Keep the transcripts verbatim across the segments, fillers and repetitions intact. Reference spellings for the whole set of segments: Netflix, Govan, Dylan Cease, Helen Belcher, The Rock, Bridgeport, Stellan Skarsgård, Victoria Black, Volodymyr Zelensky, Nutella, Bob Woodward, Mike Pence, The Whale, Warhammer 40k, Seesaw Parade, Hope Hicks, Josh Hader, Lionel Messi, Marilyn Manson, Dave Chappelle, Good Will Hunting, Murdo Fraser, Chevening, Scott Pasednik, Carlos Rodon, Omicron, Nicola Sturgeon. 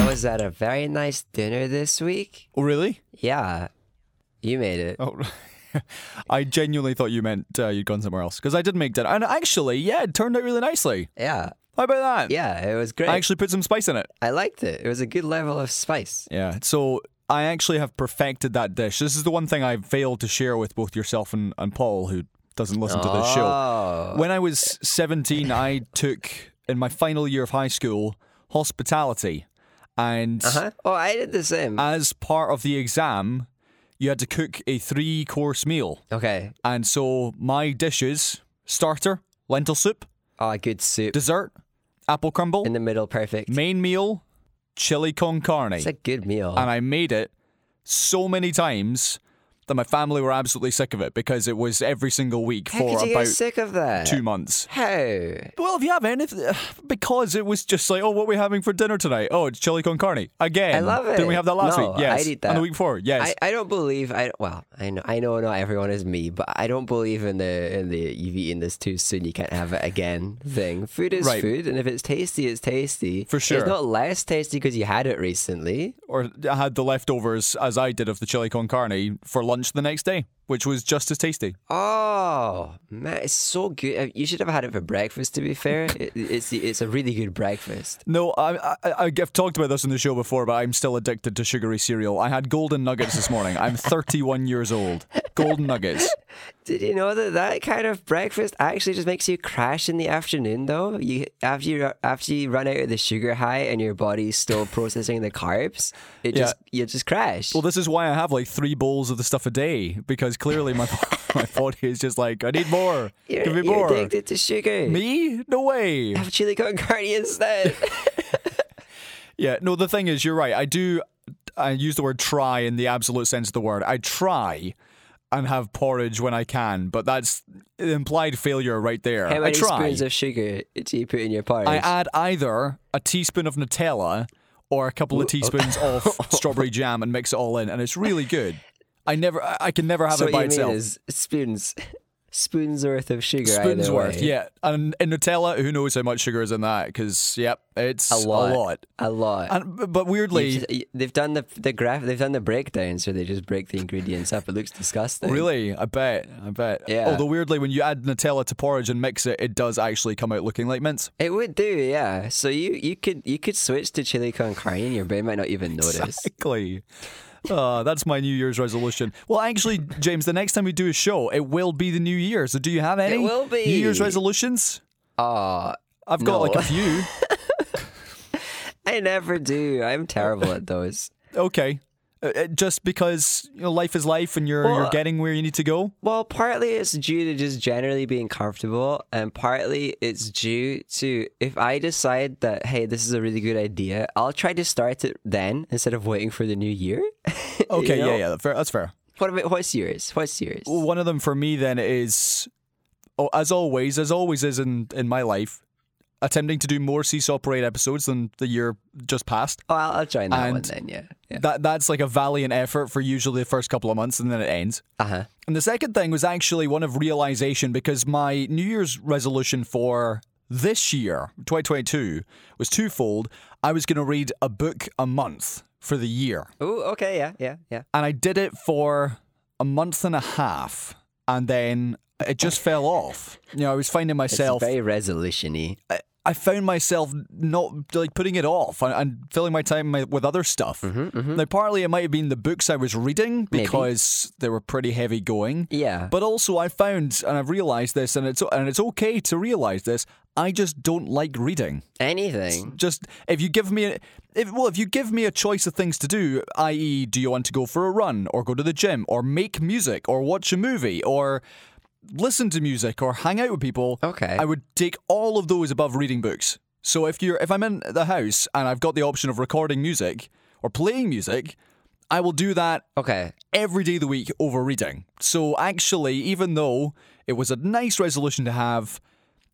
I was at a very nice dinner this week. Oh, really? Yeah. You made it. Oh, I genuinely thought you meant uh, you'd gone somewhere else, because I did make dinner. And actually, yeah, it turned out really nicely. Yeah. How about that? Yeah, it was great. I actually put some spice in it. I liked it. It was a good level of spice. Yeah, so I actually have perfected that dish. This is the one thing I failed to share with both yourself and, and Paul, who doesn't listen oh. to this show. When I was seventeen, I took, in my final year of high school, hospitality. And uh-huh. oh, I did the same. As part of the exam, you had to cook a three-course meal. Okay. And so my dishes, starter, lentil soup. Oh, good soup. Dessert, apple crumble. In the middle, perfect. Main meal, chili con carne. It's a good meal. And I made it so many times that my family were absolutely sick of it, because it was every single week How for could you about get sick of that? two months. How? Well, if you have anything, because it was just like, oh, what are we having for dinner tonight? Oh, it's chili con carne. Again. I love it. Didn't we have that last no, week? Yes. I did that. And the week before, yes. I, I don't believe, I well, I know, I know not everyone is me, but I don't believe in the, in the you've eaten this too soon, you can't have it again thing. Food is right. food, and if it's tasty, it's tasty. For sure. It's not less tasty because you had it recently. Or had the leftovers, as I did, of the chili con carne for lunch. Lunch the next day, which was just as tasty. Oh, man, it's so good. You should have had it for breakfast, to be fair. It, it's it's a really good breakfast. No, I, I, I've talked about this on the show before, but I'm still addicted to sugary cereal. I had golden nuggets this morning. I'm thirty-one years old. Golden nuggets. Did you know that that kind of breakfast actually just makes you crash in the afternoon, though? You After you, after you run out of the sugar high and your body's still processing the carbs, it yeah. just you just crash. Well, this is why I have like three bowls of the stuff a day, because clearly my my body is just like, I need more. You're, Give me you're more. You're addicted to sugar. Me? No way. Have chili con carne instead. Yeah, no, the thing is, you're right. I do, I use the word try in the absolute sense of the word. I try and have porridge when I can, but that's implied failure right there. How many I try. spoons of sugar do you put in your porridge? I add either a teaspoon of Nutella or a couple Ooh, of teaspoons okay. of strawberry jam and mix it all in, and it's really good. I never, I can never have so it by itself. So what you mean is spoons, spoons worth of sugar. Spoons worth, way. yeah. And in Nutella, who knows how much sugar is in that? Because yep, it's a lot, a lot. A lot. And, but weirdly, just, they've done the the graph, they've done the breakdown, so they just break the ingredients up. It looks disgusting. Really, I bet, I bet. Yeah. Although weirdly, when you add Nutella to porridge and mix it, it does actually come out looking like mince. It would do, yeah. So you you could you could switch to chili con carne, and your brain might not even notice. Exactly. Oh, that's my New Year's resolution. Well, actually, James, the next time we do a show, it will be the New Year. So do you have any it will be. New Year's resolutions? Uh, I've no. got like a few. I never do. I'm terrible at those. Okay. Uh, just because you know, life is life and you're well, you're getting where you need to go? Well, partly it's due to just generally being comfortable, and partly it's due to if I decide that, hey, this is a really good idea, I'll try to start it then instead of waiting for the new year. Okay, you know? yeah, yeah, that's fair. That's fair. What about, what's yours? What's yours? Well, one of them for me then is, oh, as always, as always is in, in my life, attempting to do more Seesaw Parade episodes than the year just past. Oh, I'll, I'll join that and one then, yeah. yeah. That That's like a valiant effort for usually the first couple of months, and then it ends. Uh-huh. And the second thing was actually one of realization, because my New Year's resolution for this year, twenty twenty-two, was twofold. I was going to read a book a month for the year. Oh, okay, yeah, yeah, yeah. And I did it for a month and a half, and then it just fell off. You know, I was finding myself... It's very resolution-y. I, I found myself not, like, putting it off and, and filling my time my, with other stuff. Mm-hmm, mm-hmm. Now, partly it might have been the books I was reading because Maybe. they were pretty heavy going. Yeah. But also I found, and I've realised this, and it's and it's okay to realise this, I just don't like reading. Anything. It's just, if you give me, a, if well, if you give me a choice of things to do, that is, do you want to go for a run or go to the gym or make music or watch a movie or listen to music or hang out with people, okay, I would take all of those above reading books. So if you're if I'm in the house and I've got the option of recording music or playing music, I will do that okay. every day of the week over reading. So actually, even though it was a nice resolution to have,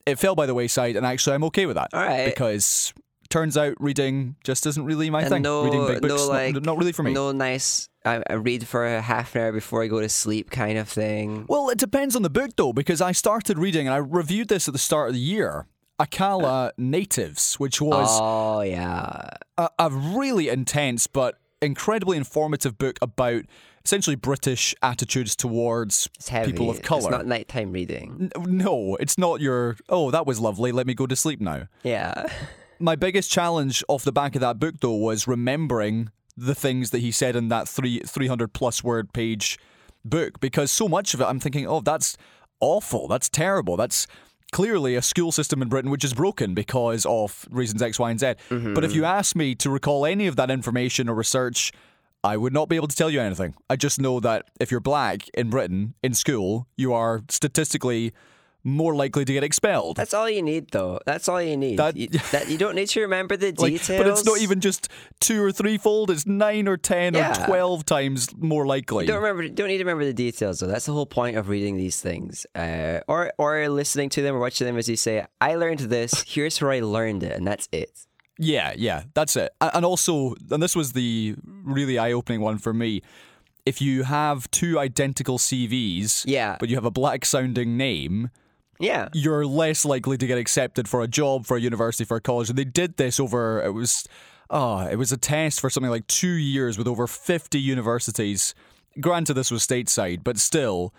it fell by the wayside, and actually I'm okay with that. All right. Because turns out reading just isn't really my and thing. No, reading big books, no, like, not, not really for me. No nice... I read for a half an hour before I go to sleep kind of thing. Well, it depends on the book, though, because I started reading, and I reviewed this at the start of the year, Akala uh, Natives, which was... Oh, yeah. a, a really intense but incredibly informative book about essentially British attitudes towards people of colour. It's not nighttime reading. N- no, it's not your, oh, that was lovely, let me go to sleep now. Yeah. My biggest challenge off the back of that book, though, was remembering the things that he said in that three three hundred plus word page book, because so much of it I'm thinking, oh, that's awful, that's terrible, that's clearly a school system in Britain which is broken because of reasons X, Y, and Z. Mm-hmm. But if you asked me to recall any of that information or research, I would not be able to tell you anything. I just know that if you're black in Britain, in school, you are statistically more likely to get expelled. That's all you need, though. That's all you need. That, you, that, you don't need to remember the details. Like, but it's not even just two or threefold. It's nine or ten yeah. or twelve times more likely. Don't remember. Don't need to remember the details, though. That's the whole point of reading these things, uh, or or listening to them or watching them. As you say, I learned this. Here's where I learned it, and that's it. Yeah, yeah, that's it. And also, and this was the really eye-opening one for me. If you have two identical C Vs, yeah. but you have a black-sounding name. Yeah, you're less likely to get accepted for a job, for a university, for a college. And they did this over, it was, oh, it was a test for something like two years with over fifty universities. Granted, this was stateside, but still,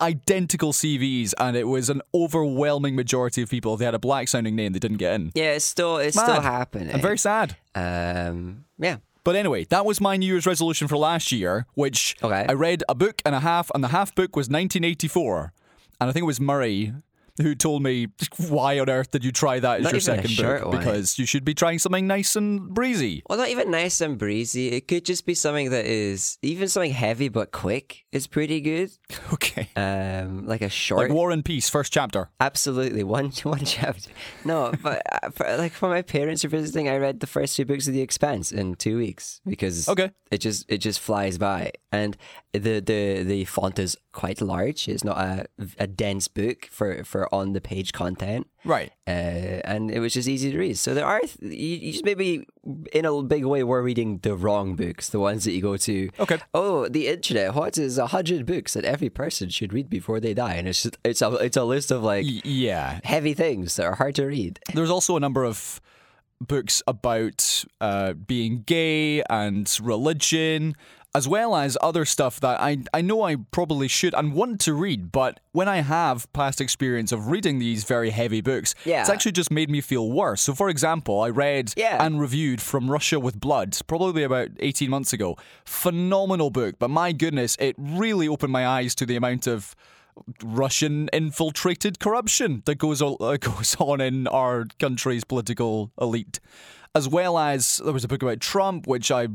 identical C Vs, and it was an overwhelming majority of people. If they had a black-sounding name, they didn't get in. Yeah, it's still, it's Mad. still happening. I'm very sad. Um, yeah. But anyway, that was my New Year's resolution for last year, which okay. I read a book and a half, and the half book was nineteen eighty-four. And I think it was Murray who told me, why on earth did you try that as not your second book? One. Because you should be trying something nice and breezy. Well, not even nice and breezy. It could just be something that is, even something heavy but quick is pretty good. Okay. Um, like a short. Like War and Peace, first chapter. Absolutely. One one chapter. No, but for, like when my parents were visiting, I read the first two books of The Expanse in two weeks because okay. it just it just flies by. And the, the, the font is quite large. It's not a, a dense book for, for on-the-page content. Right. Uh, and it was just easy to read. So there are, th- you, you just maybe in a big way were reading the wrong books, the ones that you go to, okay. oh, the internet, what is a hundred books that every person should read before they die? And it's just, it's a, it's a list of like yeah. heavy things that are hard to read. There's also a number of books about uh, being gay and religion, as well as other stuff that I, I know I probably should and want to read, but when I have past experience of reading these very heavy books, yeah. it's actually just made me feel worse. So, for example, I read yeah. and reviewed From Russia with Blood, probably about eighteen months ago. Phenomenal book, but my goodness, it really opened my eyes to the amount of Russian-infiltrated corruption that goes on, uh, goes on in our country's political elite. As well as, there was a book about Trump, which I...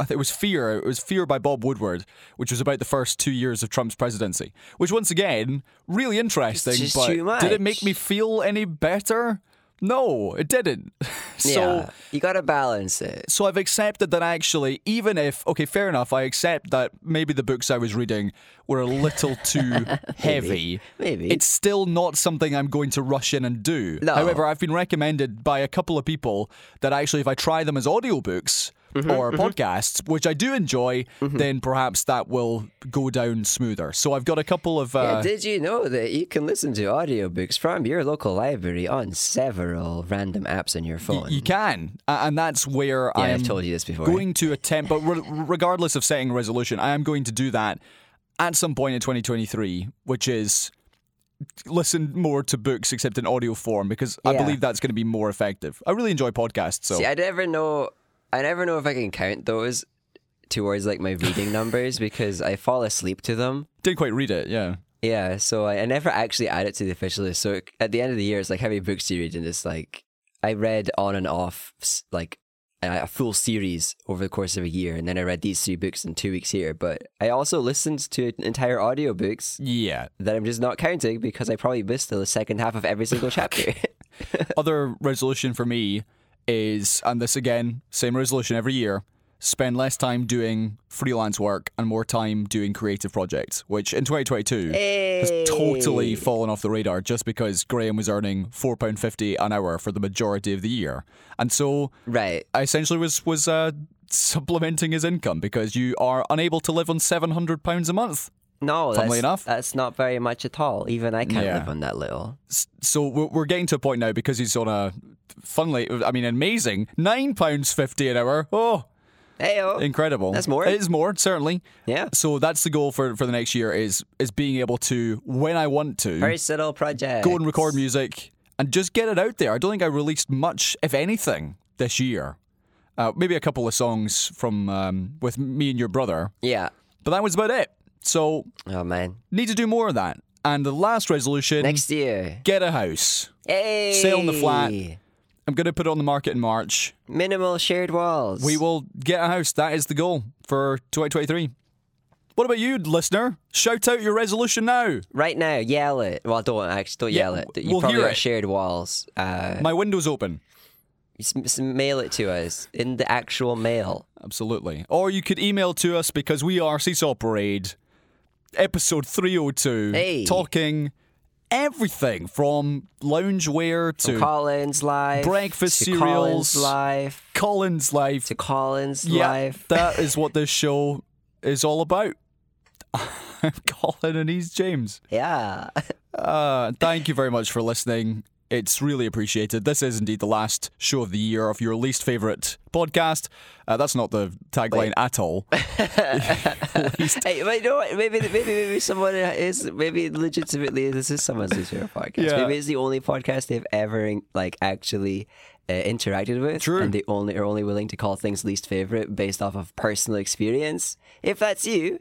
I think it was Fear. It was Fear by Bob Woodward, which was about the first two years of Trump's presidency. Which, once again, really interesting, but did it make me feel any better? No, it didn't. so yeah, you got to balance it. So I've accepted that actually, even if, okay, fair enough, I accept that maybe the books I was reading were a little too heavy. Maybe, maybe. It's still not something I'm going to rush in and do. No. However, I've been recommended by a couple of people that actually if I try them as audiobooks... Mm-hmm, or mm-hmm. podcasts, which I do enjoy, mm-hmm. then perhaps that will go down smoother. So I've got a couple of... Uh, yeah, did you know that you can listen to audiobooks from your local library on several random apps on your phone? Y- you can. Uh, and that's where yeah, I'm I've told you this before. going to attempt... But re- regardless of setting resolution, I am going to do that at some point in twenty twenty-three, which is... listen more to books except in audio form, because yeah. I believe that's going to be more effective. I really enjoy podcasts, so... See, I never know... I never know if I can count those towards like my reading numbers because I fall asleep to them. Didn't quite read it, yeah. Yeah, so I, I never actually add it to the official list. So it, at the end of the year, it's like, how many books do you read? And it's like, I read on and off like a full series over the course of a year. And then I read these three books in two weeks here. But I also listened to entire audiobooks yeah. that I'm just not counting because I probably missed the second half of every single chapter. Other resolution for me... is, and this again, same resolution every year, spend less time doing freelance work and more time doing creative projects, which in twenty twenty-two hey. has totally fallen off the radar just because Graham was earning four pounds fifty an hour for the majority of the year. And so right. I essentially was, was uh, supplementing his income because you are unable to live on seven hundred pounds a month. No, that's, enough. that's not very much at all. Even I can't yeah. live on that little. So we're getting to a point now because he's on a funnily, I mean, amazing, nine pounds fifty an hour. Oh, hey-o. Incredible. That's more. It is more, certainly. Yeah. So that's the goal for, for the next year is is being able to, when I want to, personal project, go and record music and just get it out there. I don't think I released much, if anything, this year. Uh, maybe a couple of songs from um, with me and your brother. Yeah. But that was about it. So, oh man, need to do more of that. And the last resolution next year: get a house. Hey, sale on the flat. I'm going to put it on the market in March. Minimal shared walls. We will get a house. That is the goal for twenty twenty-three. What about you, listener? Shout out your resolution now. Right now, yell it. Well, don't actually don't yeah, yell it. You we'll probably hear it. Are shared walls. Uh, My window's open. Mail it to us in the actual mail. Absolutely. Or you could email to us because we are Seesaw Parade. Episode three oh two, hey. Talking everything from loungewear to from Colin's life, breakfast to cereals, Colin's life, Colin's life to Colin's yeah, life. That is what this show is all about. I'm Colin and he's James. Yeah. uh, thank you very much for listening. It's really appreciated. This is indeed the last show of the year of your least favourite podcast. Uh, that's not the tagline wait. at all. Hey, wait, you know what? Maybe, maybe, maybe someone is, maybe legitimately this is someone's least favourite podcast. Yeah. Maybe it's the only podcast they've ever like actually uh, interacted with. True. And they only are only willing to call things least favourite based off of personal experience. If that's you,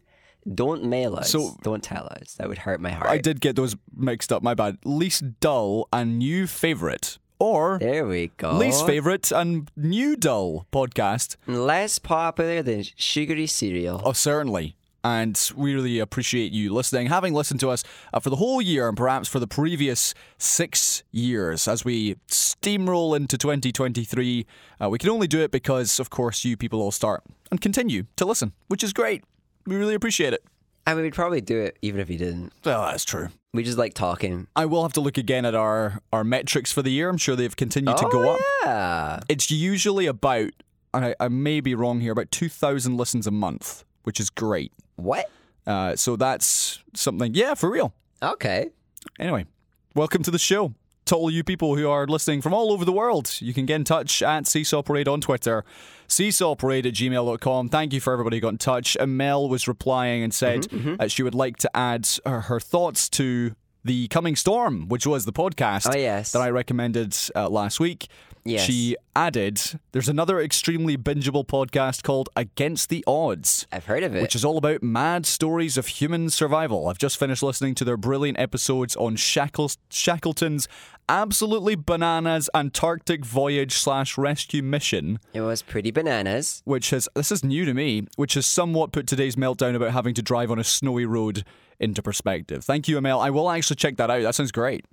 don't mail us. So, don't tell us. That would hurt my heart. I did get those mixed up. My bad. Least dull and new favourite. Or there we go. Least favourite and new dull podcast. Less popular than sugary cereal. Oh, certainly. And we really appreciate you listening, having listened to us uh, for the whole year and perhaps for the previous six years as we steamroll into twenty twenty-three. Uh, we can only do it because, of course, you people all start and continue to listen, which is great. We really appreciate it. I mean, we'd probably do it even if you didn't. Well, that's true. We just like talking. I will have to look again at our, our metrics for the year. I'm sure they've continued oh, to go up. Yeah. It's usually about, I, I may be wrong here, about two thousand listens a month, which is great. What? Uh, so that's something, yeah, for real. Okay. Anyway, welcome to the show. To all you people who are listening from all over the world, you can get in touch at Seesaw Parade on Twitter, seesaw parade at gmail dot com. Thank you for everybody who got in touch. And Mel was replying and said mm-hmm, mm-hmm. that she would like to add her, her thoughts to The Coming Storm, which was the podcast oh, yes. that I recommended uh, last week. Yes. She added, there's another extremely bingeable podcast called Against the Odds. I've heard of it. Which is all about mad stories of human survival. I've just finished listening to their brilliant episodes on Shackle- Shackleton's absolutely bananas Antarctic voyage slash rescue mission. It was pretty bananas. Which has, this is new to me, which has somewhat put today's meltdown about having to drive on a snowy road into perspective. Thank you, Emil. I will actually check that out. That sounds great.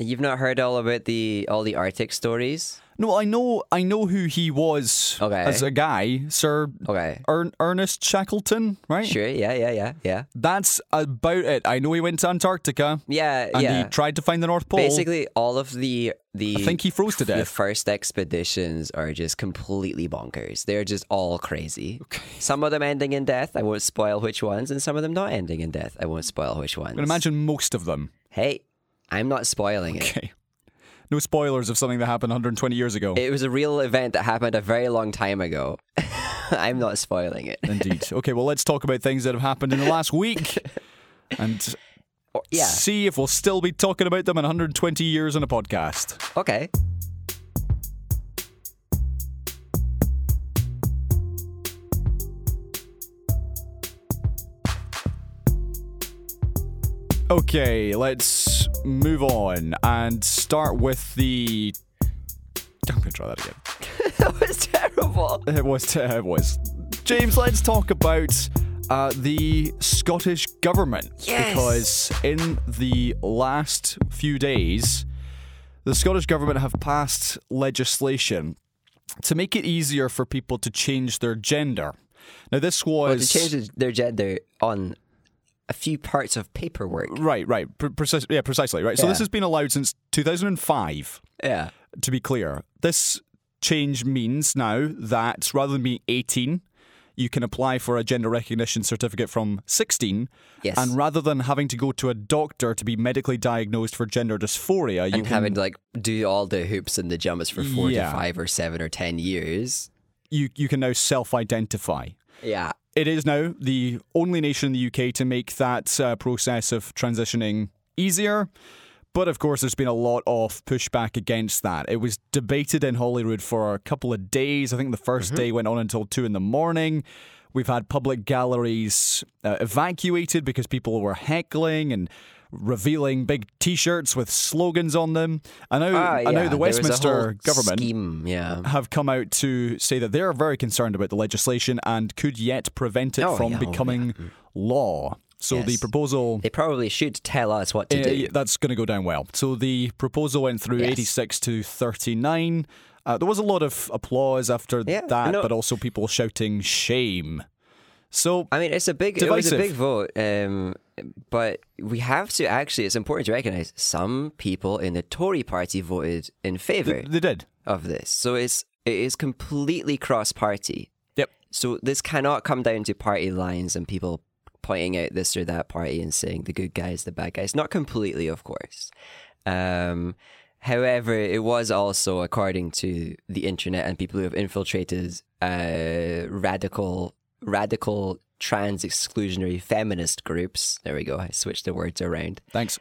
You've not heard all about the all the Arctic stories? No, I know I know who he was okay. as a guy, Sir okay. er- Ernest Shackleton, right? Sure, yeah, yeah, yeah, yeah. That's about it. I know he went to Antarctica. Yeah, and yeah. he tried to find the North Pole. Basically, all of the... the I think he froze to death. The first expeditions are just completely bonkers. They're just all crazy. Okay. Some of them ending in death. I won't spoil which ones. And some of them not ending in death. I won't spoil which ones. I can imagine most of them. Hey, I'm not spoiling okay. it. Okay. No spoilers of something that happened one hundred twenty years ago. It was a real event that happened a very long time ago. I'm not spoiling it. Indeed. Okay, well, let's talk about things that have happened in the last week and yeah. see if we'll still be talking about them in one hundred twenty years on a podcast. Okay. Okay, let's move on and start with the... I'm going to try that again. That was terrible. It was terrible. It was. James, let's talk about uh, the Scottish government. Yes. Because in the last few days, the Scottish government have passed legislation to make it easier for people to change their gender. Now, this was... Well, to change their gender on... a few parts of paperwork. Right, right. Precis- yeah, precisely, right. Yeah. So this has been allowed since two thousand five, yeah. to be clear. This change means now that rather than being eighteen, you can apply for a gender recognition certificate from sixteen. Yes. And rather than having to go to a doctor to be medically diagnosed for gender dysphoria, and you and having to like do all the hoops and the jumps for four yeah. to five or seven or ten years, you you can now self-identify. Yeah. It is now the only nation in the U K to make that uh, process of transitioning easier. But of course, there's been a lot of pushback against that. It was debated in Holyrood for a couple of days. I think the first mm-hmm. day went on until two in the morning. We've had public galleries uh, evacuated because people were heckling and revealing big T-shirts with slogans on them. I know, uh, yeah. I know the Westminster government scheme, yeah. have come out to say that they're very concerned about the legislation and could yet prevent it oh, from yeah, becoming oh, yeah. law. So yes. the proposal... They probably should tell us what to uh, do. That's going to go down well. So the proposal went through yes. eighty-six to thirty-nine. Uh, there was a lot of applause after yeah, that, no. but also people shouting shame. So I mean, it's a big, divisive. It was a big vote, um, but we have to actually, it's important to recognise some people in the Tory party voted in favour. They, they did. Of this. So it's, it is completely cross-party. Yep. So this cannot come down to party lines and people pointing out this or that party and saying the good guys, the bad guys. Not completely, of course. Um, however, it was also, according to the internet and people who have infiltrated uh, radical, radical trans exclusionary feminist groups. There we go. I switched the words around. Thanks.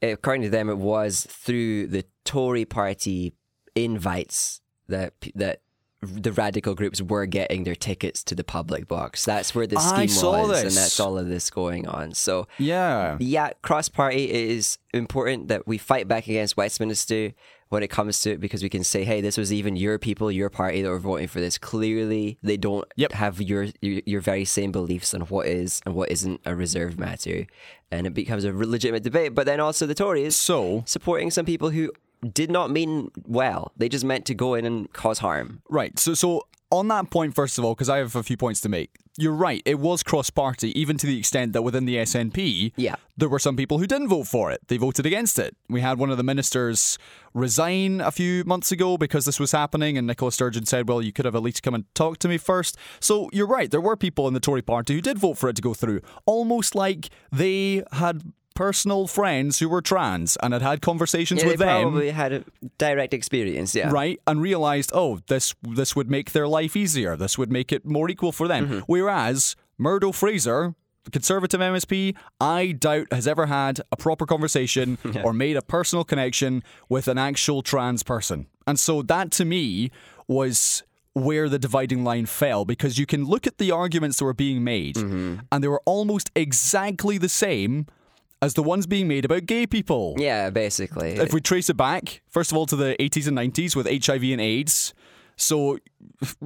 According to them, it was through the Tory party invites that that the radical groups were getting their tickets to the public box. That's where the scheme was, this. and that's all of this going on. So yeah, yeah, cross-party, it is important that we fight back against Westminster when it comes to it, because we can say, hey, this was even your people, your party that were voting for this. Clearly, they don't yep. have your, your your very same beliefs on what is and what isn't a reserved matter, and it becomes a legitimate debate. But then also the Tories so supporting some people who did not mean well. They just meant to go in and cause harm. Right. So, so on that point, first of all, because I have a few points to make. You're right. It was cross-party, even to the extent that within the S N P, yeah. there were some people who didn't vote for it. They voted against it. We had one of the ministers resign a few months ago because this was happening, and Nicola Sturgeon said, well, you could have at least come and talk to me first. So you're right. There were people in the Tory party who did vote for it to go through, almost like they had personal friends who were trans and had had conversations yeah, with them. They probably had a direct experience, yeah. Right, and realised, oh, this this would make their life easier. This would make it more equal for them. Mm-hmm. Whereas Murdo Fraser, the Conservative M S P, I doubt has ever had a proper conversation yeah. or made a personal connection with an actual trans person. And so that, to me, was where the dividing line fell, because you can look at the arguments that were being made mm-hmm. and they were almost exactly the same as the ones being made about gay people. Yeah, basically. If we trace it back, first of all, to the eighties and nineties with H I V and AIDS. So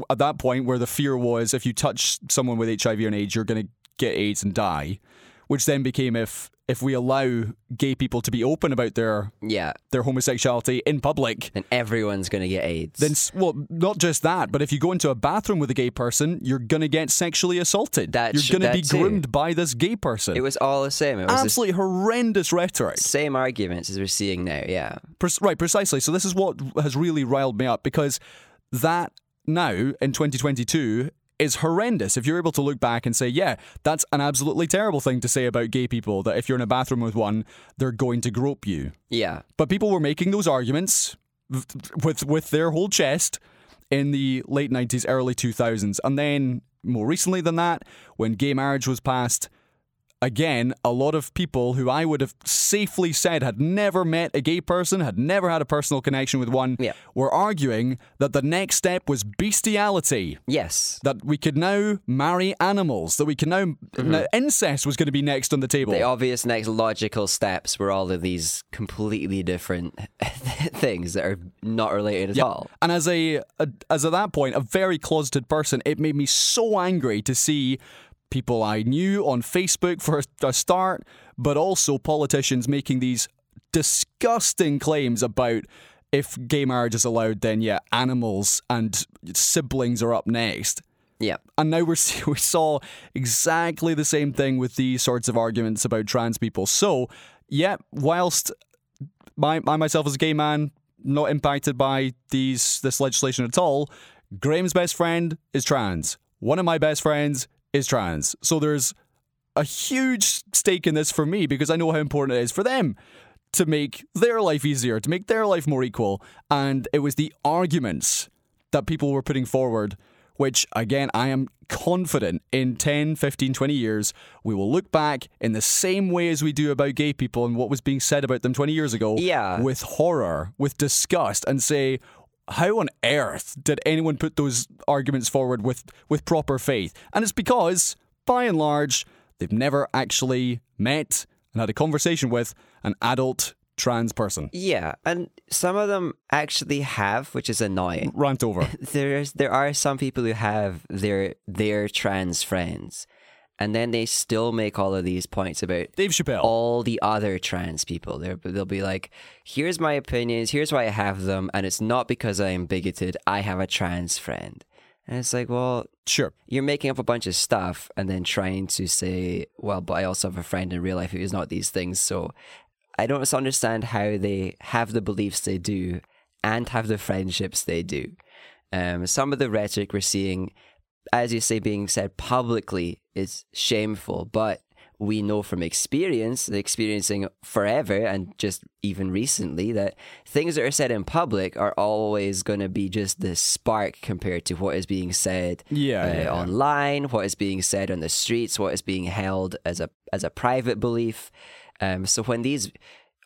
at that point where the fear was if you touch someone with H I V and AIDS, you're going to get AIDS and die, which then became if if we allow gay people to be open about their yeah. their homosexuality in public, then everyone's going to get AIDS. Then, well, not just that, but if you go into a bathroom with a gay person, you're going to get sexually assaulted. That you're sh- going to be too. groomed by this gay person. It was all the same. It was absolutely horrendous rhetoric. Same arguments as we're seeing now, yeah. Pre- right, precisely. So this is what has really riled me up, because that now, in twenty twenty-two... is horrendous. If you're able to look back and say, yeah, that's an absolutely terrible thing to say about gay people, that if you're in a bathroom with one, they're going to grope you. Yeah. But people were making those arguments with with their whole chest in the late nineties, early two thousands. And then more recently than that, when gay marriage was passed, again, a lot of people who I would have safely said had never met a gay person, had never had a personal connection with one, yeah. were arguing that the next step was bestiality. Yes. That we could now marry animals, that we can now, mm-hmm. now incest was going to be next on the table. The obvious next logical steps were all of these completely different things that are not related at yeah. all. And as a, a as at that point, a very closeted person, it made me so angry to see people I knew on Facebook for a start, but also politicians making these disgusting claims about if gay marriage is allowed, then yeah, animals and siblings are up next. Yeah. And now we're, we saw exactly the same thing with these sorts of arguments about trans people. So, yeah, whilst my, I myself as a gay man, not impacted by these this legislation at all, Graham's best friend is trans. one of my best friends is trans. So there's a huge stake in this for me because I know how important it is for them to make their life easier, to make their life more equal. And it was the arguments that people were putting forward, which, again, I am confident in ten, fifteen, twenty years, we will look back in the same way as we do about gay people and what was being said about them twenty years ago, yeah, with horror, with disgust, and say, how on earth did anyone put those arguments forward with, with proper faith? And it's because, by and large, they've never actually met and had a conversation with an adult trans person. Yeah, and some of them actually have, which is annoying. Rant over. There is, there are some people who have their their trans friends, and then they still make all of these points about Dave Chappelle, all the other trans people. They're, they'll be like, here's my opinions, here's why I have them, and it's not because I am bigoted, I have a trans friend. And it's like, well, sure, you're making up a bunch of stuff and then trying to say, well, but I also have a friend in real life who is not these things, so I don't understand how they have the beliefs they do and have the friendships they do. Um, some of the rhetoric we're seeing, as you say, being said publicly is shameful, but we know from experience, experiencing forever and just even recently, that things that are said in public are always going to be just the spark compared to what is being said yeah, uh, yeah. online, what is being said on the streets, what is being held as a as a private belief. Um, so when these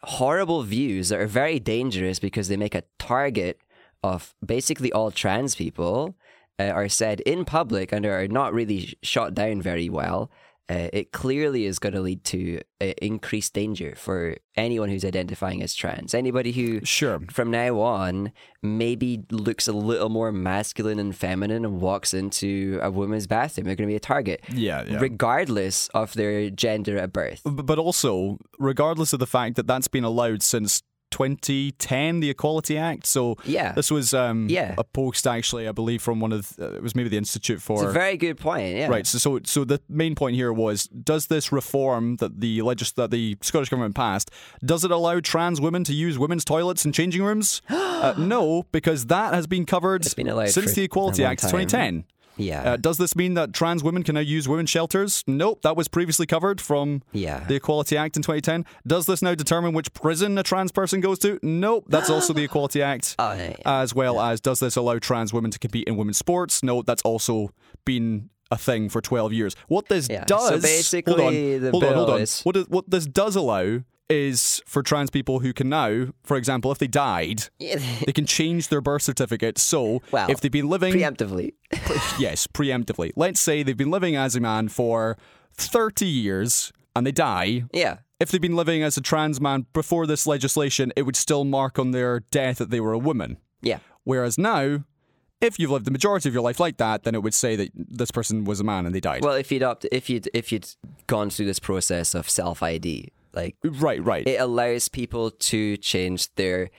horrible views that are very dangerous because they make a target of basically all trans people uh, are said in public and are not really shot down very well, uh, it clearly is going to lead to uh, increased danger for anyone who's identifying as trans. Anybody who, sure, from now on, maybe looks a little more masculine and feminine and walks into a woman's bathroom, they're going to be a target, yeah, yeah, regardless of their gender at birth. But also, regardless of the fact that that's been allowed since twenty ten, the Equality Act. So yeah, this was um, yeah. a post, actually, I believe, from one of the, it was maybe the Institute for. It's a very good point. Yeah. Right. So, so, so the main point here was: does this reform that the legis- that the Scottish government passed, does it allow trans women to use women's toilets and changing rooms? uh, no, because that has been covered been since the Equality Act, twenty ten. Yeah. Uh, does this mean that trans women can now use women's shelters? Nope, that was previously covered from yeah. the Equality Act in twenty ten. Does this now determine which prison a trans person goes to? Nope, that's also the Equality Act. Oh, yeah, yeah. As well yeah. as, does this allow trans women to compete in women's sports? No, that's also been a thing for twelve years. What this yeah. does... So basically, hold on, the hold bill on, hold on. Is... What, is, what this does allow is for trans people who can now, for example, if they died, they can change their birth certificate. So well, if they've been living... Preemptively. pre- yes, preemptively. Let's say they've been living as a man for thirty years and they die. Yeah. If they've been living as a trans man before this legislation, it would still mark on their death that they were a woman. Yeah. Whereas now... if you've lived the majority of your life like that, then it would say that this person was a man and they died. Well, if you'd opt, if you'd if you'd gone through this process of self I D, like right, right, it allows people to change their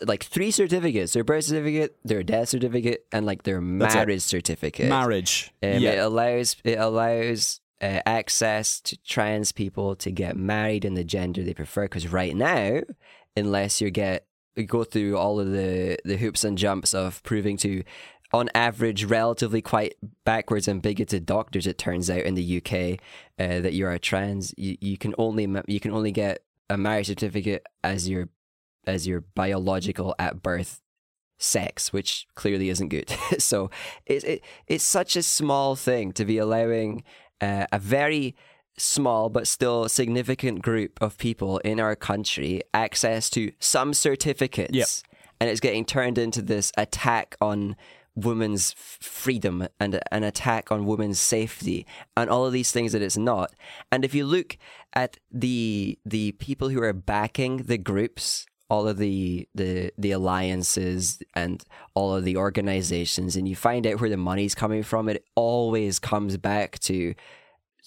like three certificates: their birth certificate, their death certificate, and like their marriage certificate. Marriage. Um, yeah. It allows it allows uh, access to trans people to get married in the gender they prefer. Because right now, unless you get go through all of the, the hoops and jumps of proving to, on average, relatively quite backwards and bigoted doctors, it turns out in the U K uh, that you are trans. You, you can only you can only get a marriage certificate as your as your biological at birth sex, which clearly isn't good. So it, it it's such a small thing to be allowing uh, a very small but still significant group of people in our country access to some certificates, yep, and it's getting turned into this attack on women's f- freedom and an attack on women's safety and all of these things that it's not. And if you look at the the people who are backing the groups, all of the, the the alliances and all of the organizations, and you find out where the money's coming from, it always comes back to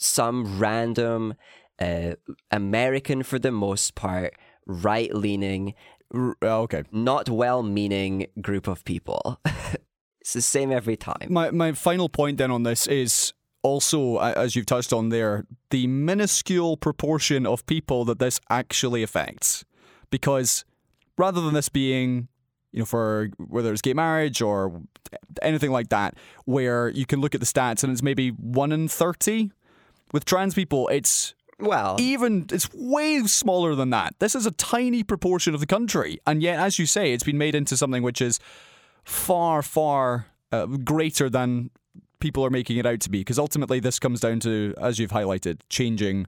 some random uh, American, for the most part, right-leaning, R- okay, not well-meaning group of people. It's the same every time. My my final point then on this is also, as you've touched on there, the minuscule proportion of people that this actually affects. Because rather than this being you know, for whether it's gay marriage or anything like that, where you can look at the stats and it's maybe one in thirty. With trans people, it's well even it's way smaller than that. This is a tiny proportion of the country, and yet, as you say, it's been made into something which is far, far uh, greater than people are making it out to be. Because ultimately, this comes down to, as you've highlighted, changing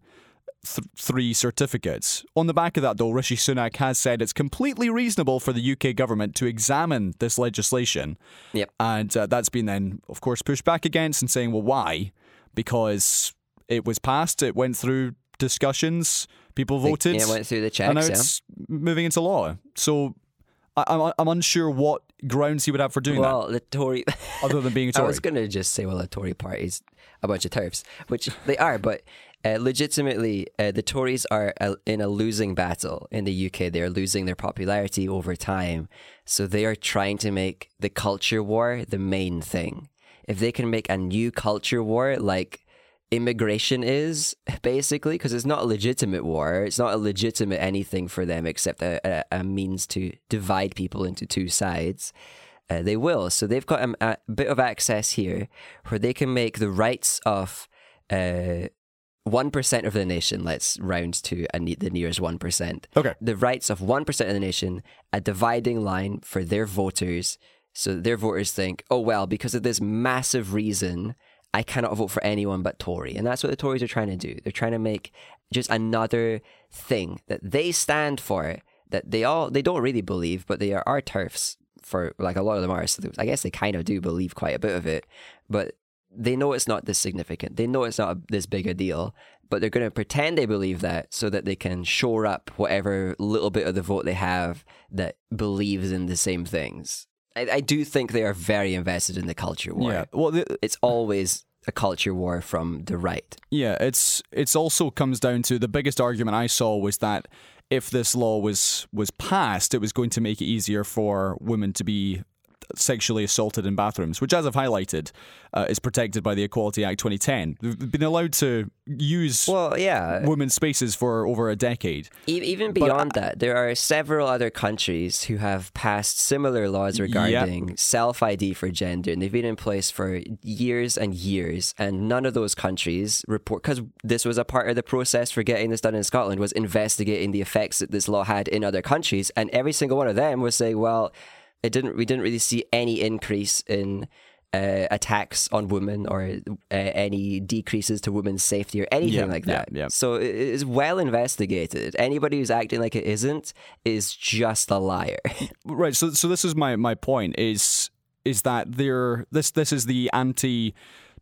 th- three certificates. On the back of that, though, Rishi Sunak has said it's completely reasonable for the U K government to examine this legislation. Yep. And uh, that's been then, of course, pushed back against and saying, well, why? Because it was passed, it went through discussions, people voted. Yeah, it went through the checks, and now it's yeah. moving into law. So I, I'm, I'm unsure what grounds he would have for doing well, that. Well, the Tory... Other than being a Tory. I was going to just say, well, the Tory party's a bunch of turfs, which they are, but uh, legitimately, uh, the Tories are uh, in a losing battle in the U K. They are losing their popularity over time. So they are trying to make the culture war the main thing. If they can make a new culture war, like immigration is, basically, because it's not a legitimate war. It's not a legitimate anything for them except a, a, a means to divide people into two sides. Uh, they will. So they've got a, a bit of access here where they can make the rights of uh, one percent of the nation, let's round to a ne- the nearest one percent. Okay. The rights of one percent of the nation, a dividing line for their voters. So their voters think, oh, well, because of this massive reason, I cannot vote for anyone but Tory. And that's what the Tories are trying to do. They're trying to make just another thing that they stand for, that they all, they don't really believe, but they are, are turfs for, like a lot of them are. So I guess they kind of do believe quite a bit of it, but they know it's not this significant. They know it's not a, this big a deal, but they're going to pretend they believe that so that they can shore up whatever little bit of the vote they have that believes in the same things. I, I do think they are very invested in the culture war. Yeah, well, the, it's always a culture war from the right. Yeah, it's it's also comes down to the biggest argument I saw was that if this law was was passed, it was going to make it easier for women to be sexually assaulted in bathrooms, which, as I've highlighted, uh, is protected by the Equality Act twenty ten. They've been allowed to use well, yeah. women's spaces for over a decade. E- even beyond but, that, there are several other countries who have passed similar laws regarding yep. self-I D for gender, and they've been in place for years and years, and none of those countries report, because this was a part of the process for getting this done in Scotland, was investigating the effects that this law had in other countries, and every single one of them was saying, well, It didn't. We didn't really see any increase in uh, attacks on women or uh, any decreases to women's safety or anything yeah, like that. Yeah, yeah. So it is well investigated. Anybody who's acting like it isn't is just a liar. Right. So, so this is my, my point is is that there this this is the anti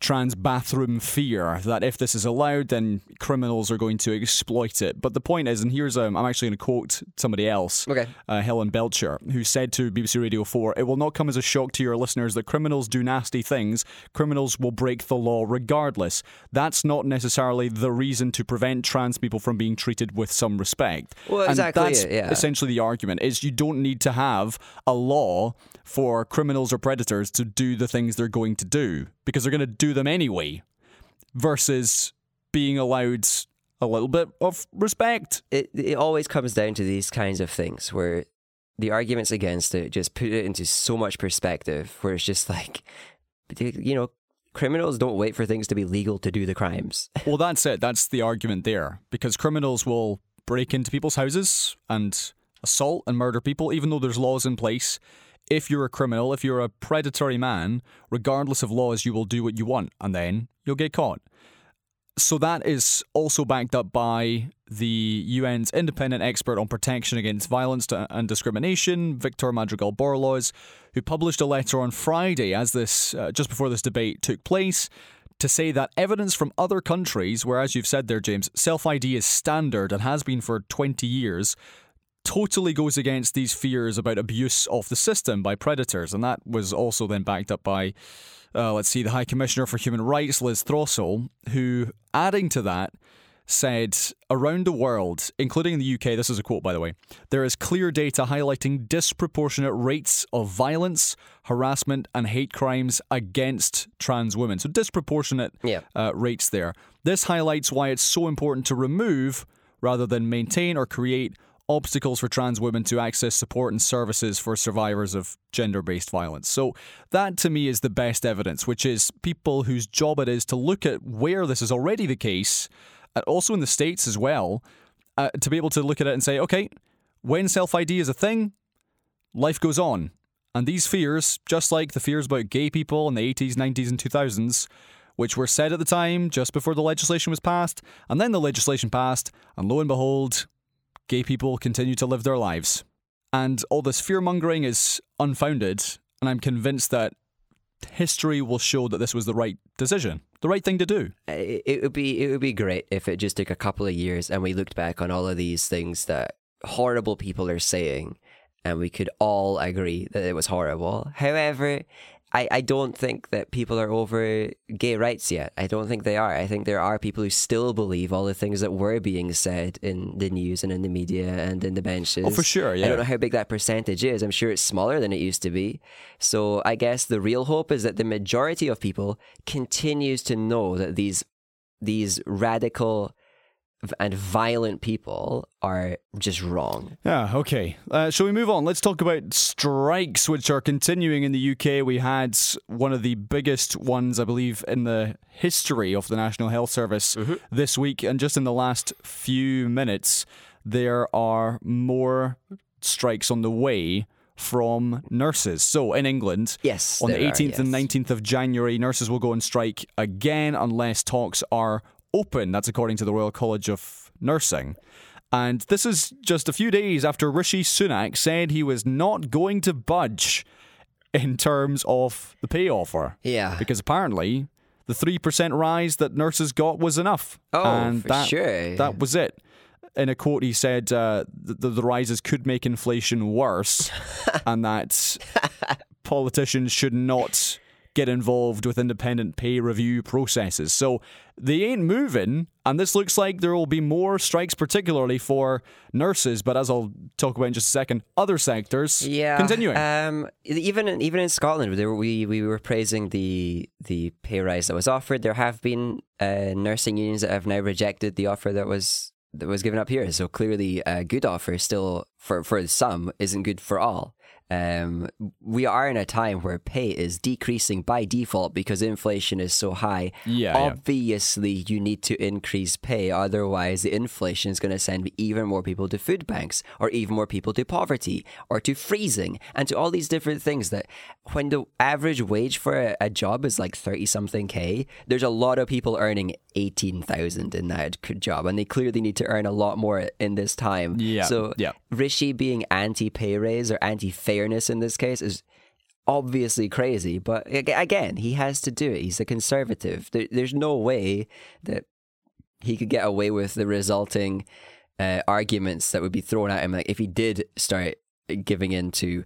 trans bathroom fear that if this is allowed, then criminals are going to exploit it. But the point is, and here's um, I'm actually going to quote somebody else, okay. uh, Helen Belcher, who said to B B C Radio four, "It will not come as a shock to your listeners that criminals do nasty things. Criminals will break the law regardless. That's not necessarily the reason to prevent trans people from being treated with some respect." Well, and exactly. That's it, yeah. essentially the argument is you don't need to have a law for criminals or predators to do the things they're going to do, because they're going to do them anyway, versus being allowed a little bit of respect. It it always comes down to these kinds of things where the arguments against it just put it into so much perspective where it's just like, you know, criminals don't wait for things to be legal to do the crimes. Well, that's it. That's the argument there, because criminals will break into people's houses and assault and murder people, even though there's laws in place. If you're a criminal, if you're a predatory man, regardless of laws, you will do what you want, and then you'll get caught. So that is also backed up by the U N's independent expert on protection against violence and discrimination, Victor Madrigal Borlaws, who published a letter on Friday, as this uh, just before this debate took place, to say that evidence from other countries, where, as you've said there, James, self-I D is standard and has been for twenty years, totally goes against these fears about abuse of the system by predators. And that was also then backed up by, uh, let's see, the High Commissioner for Human Rights, Liz Throssell, who, adding to that, said, "Around the world, including in the U K," this is a quote, by the way, "there is clear data highlighting disproportionate rates of violence, harassment and hate crimes against trans women." So disproportionate yeah. uh, rates there. "This highlights why it's so important to remove, rather than maintain or create, obstacles for trans women to access support and services for survivors of gender-based violence. So that, to me, is the best evidence, which is people whose job it is to look at where this is already the case, and also in the States as well, uh, to be able to look at it and say, okay, when self-I D is a thing, life goes on. And these fears, just like the fears about gay people in the eighties, nineties and two thousands, which were said at the time, just before the legislation was passed, and then the legislation passed, and lo and behold, gay people continue to live their lives. And all this fear-mongering is unfounded, and I'm convinced that history will show that this was the right decision, the right thing to do. It would be, it would be great if it just took a couple of years and we looked back on all of these things that horrible people are saying, and we could all agree that it was horrible. However, I, I don't think that people are over gay rights yet. I don't think they are. I think there are people who still believe all the things that were being said in the news and in the media and in the benches. Oh, for sure, yeah. I don't know how big that percentage is. I'm sure it's smaller than it used to be. So I guess the real hope is that the majority of people continues to know that these these radical and violent people are just wrong. Yeah, okay. Uh, shall we move on? Let's talk about strikes, which are continuing in the U K. We had one of the biggest ones, I believe, in the history of the National Health Service mm-hmm. this week. And just in the last few minutes, there are more strikes on the way from nurses. So in England, yes, on the eighteenth are, yes. and nineteenth of January, nurses will go on strike again unless talks are open. That's according to the Royal College of Nursing. And this is just a few days after Rishi Sunak said he was not going to budge in terms of the pay offer. Yeah. Because apparently the three percent rise that nurses got was enough. Oh, and for that, sure. That was it. In a quote, he said uh, the, the rises could make inflation worse and that politicians should not get involved with independent pay review processes. So they ain't moving, and this looks like there will be more strikes, particularly for nurses, but as I'll talk about in just a second, other sectors yeah, continuing. Um, even in, even in Scotland, there, we, we were praising the the pay rise that was offered. There have been uh, nursing unions that have now rejected the offer that was that was given up here. So clearly a good offer still, for, for some, isn't good for all. Um, we are in a time where pay is decreasing by default because inflation is so high. Yeah, Obviously, yeah. you need to increase pay. Otherwise, the inflation is going to send even more people to food banks or even more people to poverty or to freezing and to all these different things that when the average wage for a, a job is like thirty something K, there's a lot of people earning eighteen thousand in that job and they clearly need to earn a lot more in this time. Yeah, so yeah. Rishi being anti-pay raise or anti-fair in this case is obviously crazy, but again, he has to do it. He's a conservative. There, there's no way that he could get away with the resulting uh, arguments that would be thrown at him. Like if he did start giving in to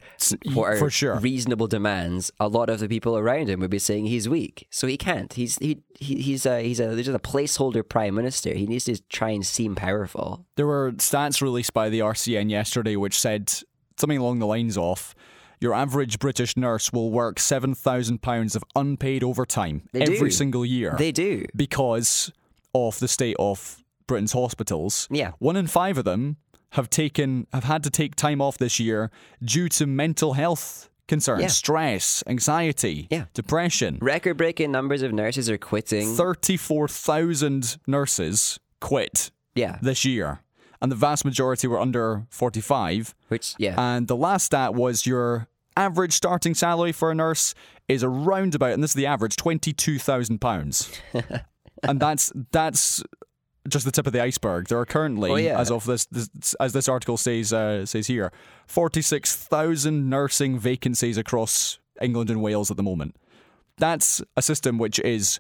what are For sure. reasonable demands, a lot of the people around him would be saying he's weak. So he can't. He's he, he he's a he's a, he's a placeholder prime minister. He needs to try and seem powerful. There were stats released by the R C N yesterday which said something along the lines of, your average British nurse will work seven thousand pounds of unpaid overtime they every do. single year. They do. Because of the state of Britain's hospitals. Yeah. One in five of them have taken have had to take time off this year due to mental health concerns, yeah. stress, anxiety, yeah. depression. Record-breaking numbers of nurses are quitting. thirty-four thousand nurses quit yeah. this year. And the vast majority were under forty-five. Which, yeah. And the last stat was your average starting salary for a nurse is around about, and this is the average, twenty-two thousand pounds. And that's that's just the tip of the iceberg. There are currently, oh, yeah. as of this, this, as this article says uh, says here, forty-six thousand nursing vacancies across England and Wales at the moment. That's a system which is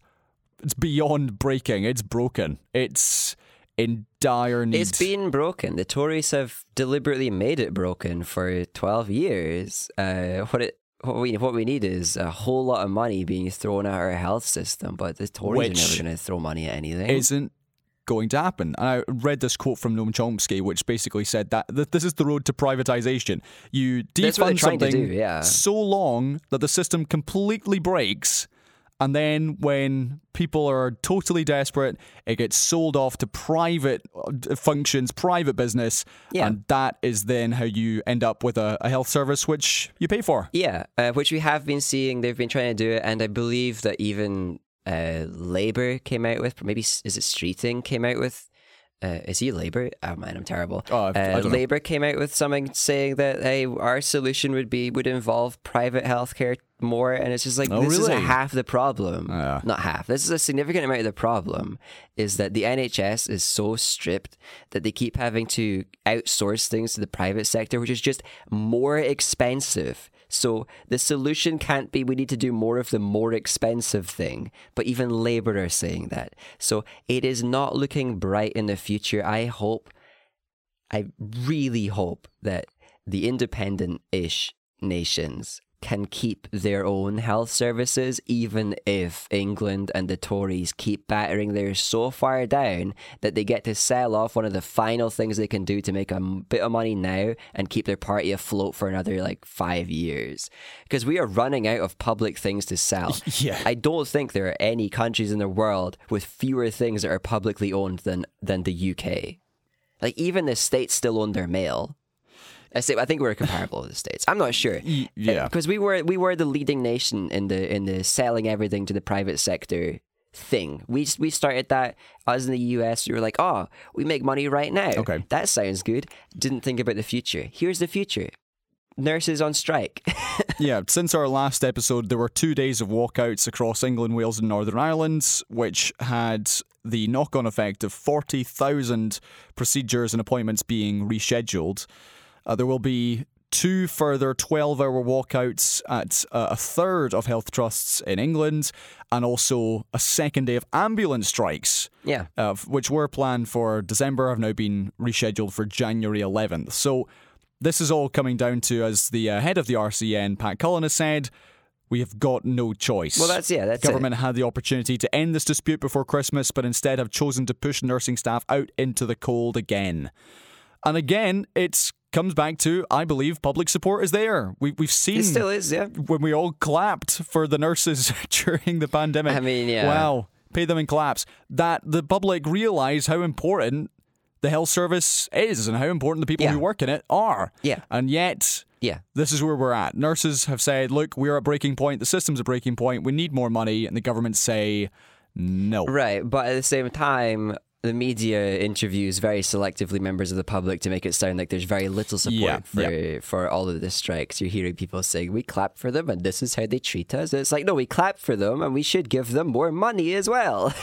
it's beyond breaking. It's broken. It's in dire need. It's been broken. The Tories have deliberately made it broken for twelve years. Uh, what it what we what we need is a whole lot of money being thrown at our health system, but the Tories which are never going to throw money at anything. Isn't going to happen. And I read this quote from Noam Chomsky, which basically said that th- this is the road to privatisation. You defund something do, yeah. so long that the system completely breaks. And then when people are totally desperate, it gets sold off to private functions, private business. Yeah. And that is then how you end up with a, a health service, which you pay for. Yeah, uh, which we have been seeing. They've been trying to do it. And I believe that even uh, Labour came out with, maybe is it Streeting came out with, Uh, is he Labour? Oh man, I'm terrible. Oh, uh, Labour came out with something saying that hey, our solution would be would involve private healthcare more, and it's just like oh, this really? is half the problem. Uh, Not half. This is a significant amount of the problem. Is that the N H S is so stripped that they keep having to outsource things to the private sector, which is just more expensive. So the solution can't be we need to do more of the more expensive thing, but even Labour are saying that. So it is not looking bright in the future. I hope, I really hope that the independent-ish nations can keep their own health services, even if England and the Tories keep battering theirs so far down that they get to sell off one of the final things they can do to make a bit of money now and keep their party afloat for another like five years. Because we are running out of public things to sell. Yeah. I don't think there are any countries in the world with fewer things that are publicly owned than, than the U K. Like even the States still own their mail. I say I think we're comparable to the States. I'm not sure. Yeah, because we were we were the leading nation in the in the selling everything to the private sector thing. We we started that. Us in the U S, we were like, oh, we make money right now. Okay, that sounds good. Didn't think about the future. Here's the future. Nurses on strike. Yeah, since our last episode, there were two days of walkouts across England, Wales and Northern Ireland, which had the knock-on effect of forty thousand procedures and appointments being rescheduled. Uh, there will be two further twelve-hour walkouts at uh, a third of health trusts in England, and also a second day of ambulance strikes, yeah, uh, which were planned for December, have now been rescheduled for January eleventh. So this is all coming down to, as the uh, head of the R C N, Pat Cullen, has said, we have got no choice. Well, that's yeah, that's Government it. had the opportunity to end this dispute before Christmas, but instead have chosen to push nursing staff out into the cold again. And again, it's comes back to, I believe, public support is there. We, we've seen... It still is, yeah. When we all clapped for the nurses during the pandemic. I mean, yeah. Wow. Pay them in claps. That the public realise how important the health service is and how important the people yeah. who work in it are. Yeah. And yet... Yeah. This is where we're at. Nurses have said, look, we're at breaking point. The system's at breaking point. We need more money. And the government say, no. Right. But at the same time... The media interviews very selectively members of the public to make it sound like there's very little support yeah, for yeah. for all of the strikes. You're hearing people saying, we clap for them and this is how they treat us. And it's like, no, we clap for them and we should give them more money as well.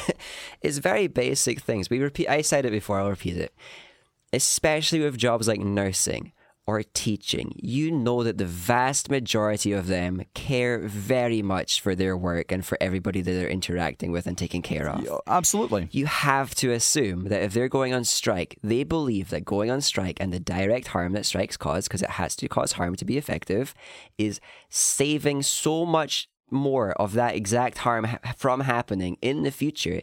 It's very basic things. We repeat. I said it before, I'll repeat it. Especially with jobs like nursing or teaching, you know that the vast majority of them care very much for their work and for everybody that they're interacting with and taking care of. Yeah, absolutely. You have to assume that if they're going on strike, they believe that going on strike and the direct harm that strikes cause, because it has to cause harm to be effective, is saving so much more of that exact harm ha- from happening in the future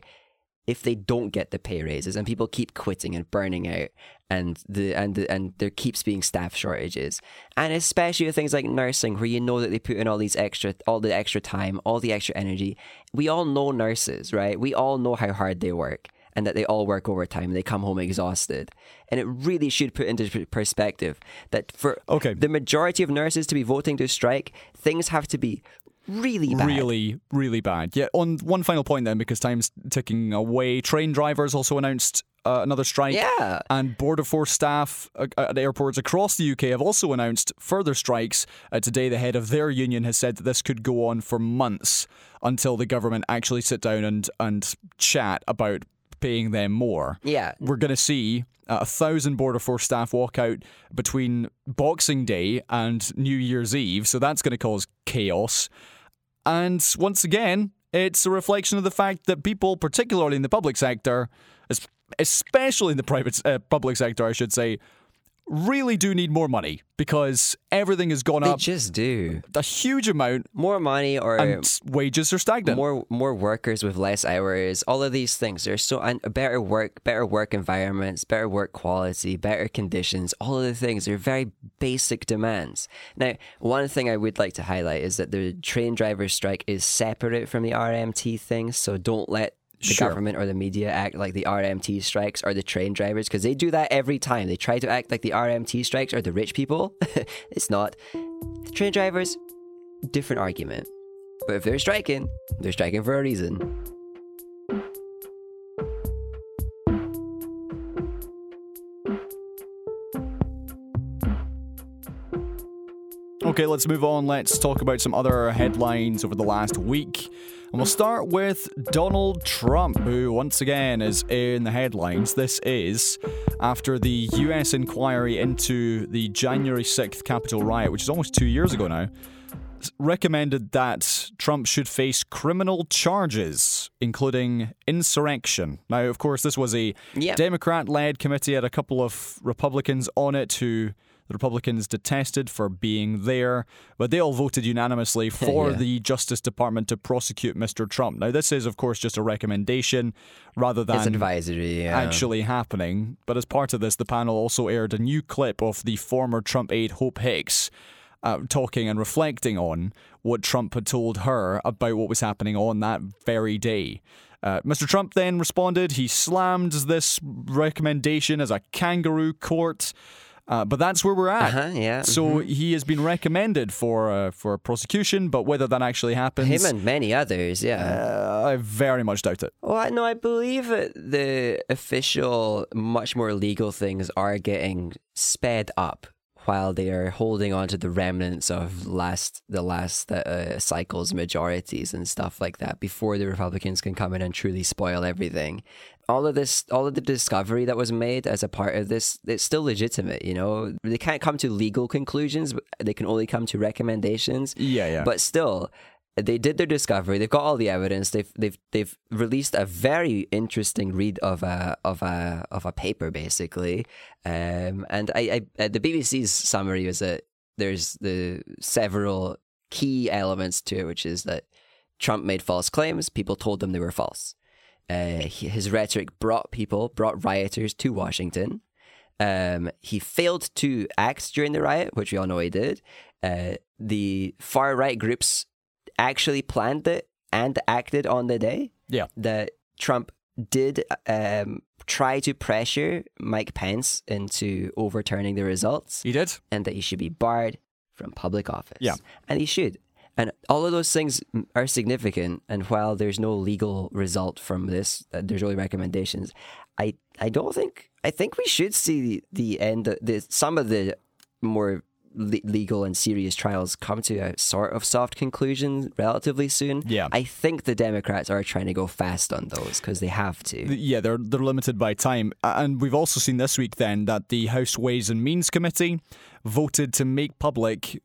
if they don't get the pay raises and people keep quitting and burning out and the and the, and there keeps being staff shortages, and especially with things like nursing where you know that they put in all these extra all the extra time, all the extra energy. We all know nurses, right? We all know how hard they work and that they all work overtime and they come home exhausted. And it really should put into perspective that for okay. the majority of nurses to be voting to strike, things have to be really bad. Really, really bad. Yeah, on one final point then, because time's ticking away, train drivers also announced uh, another strike. Yeah. And border force staff at airports across the U K have also announced further strikes. Uh, today, the head of their union has said that this could go on for months until the government actually sit down and, and chat about paying them more. Yeah. We're going to see a thousand border force staff walk out between Boxing Day and New Year's Eve, so that's going to cause chaos. And once again, it's a reflection of the fact that people, particularly in the public sector, especially in the private uh, public sector, I should say, really do need more money because everything has gone they up. They just do. A huge amount. More money or... And wages are stagnant. More more workers with less hours. All of these things. There's so... And better work, better work environments, better work quality, better conditions. All of the things are very basic demands. Now, one thing I would like to highlight is that the train drivers' strike is separate from the R M T thing, so don't let the sure. government or the media act like the R M T strikes or the train drivers, because they do that every time. They try to act like the R M T strikes or the rich people. It's not. The train drivers, different argument. But if they're striking, they're striking for a reason. Okay, let's move on. Let's talk about some other headlines over the last week. And we'll start with Donald Trump, who once again is in the headlines. This is after the U S inquiry into the January sixth Capitol riot, which is almost two years ago now, recommended that Trump should face criminal charges, including insurrection. Now, of course, this was a yep. Democrat-led committee, had a couple of Republicans on it who... The Republicans detested for being there, but they all voted unanimously for yeah. the Justice Department to prosecute Mister Trump. Now, this is, of course, just a recommendation rather than it's advisory, yeah. actually happening. But as part of this, the panel also aired a new clip of the former Trump aide Hope Hicks uh, talking and reflecting on what Trump had told her about what was happening on that very day. Uh, Mister Trump then responded. He slammed this recommendation as a kangaroo court. Uh, but that's where we're at. Uh-huh, yeah. So mm-hmm. he has been recommended for uh, for prosecution, but whether that actually happens... Him and many others, yeah. Uh, I very much doubt it. Well, no, I believe the official, much more legal things are getting sped up while they are holding on to the remnants of last the last uh, cycle's majorities and stuff like that before the Republicans can come in and truly spoil everything. All of this, all of the discovery that was made as a part of this, it's still legitimate, you know? They can't come to legal conclusions, but they can only come to recommendations. Yeah, yeah. But still, they did their discovery. They've got all the evidence. They've they've they've released a very interesting read of a of a of a paper, basically. Um, and I, I the B B C's summary was that there's the several key elements to it, which is that Trump made false claims. People told them they were false. Uh, his rhetoric brought people, brought rioters to Washington. Um, he failed to act during the riot, which we all know he did. Uh, the far right groups actually planned it and acted on the day. Yeah, that Trump did um, try to pressure Mike Pence into overturning the results. He did, and that he should be barred from public office. Yeah, and he should. And all of those things are significant. And while there's no legal result from this, there's only recommendations. I, I don't think I think we should see the end. The some of the more le- legal and serious trials come to a sort of soft conclusion relatively soon. Yeah, I think the Democrats are trying to go fast on those because they have to. Yeah, they're they're limited by time. And we've also seen this week then that the House Ways and Means Committee voted to make public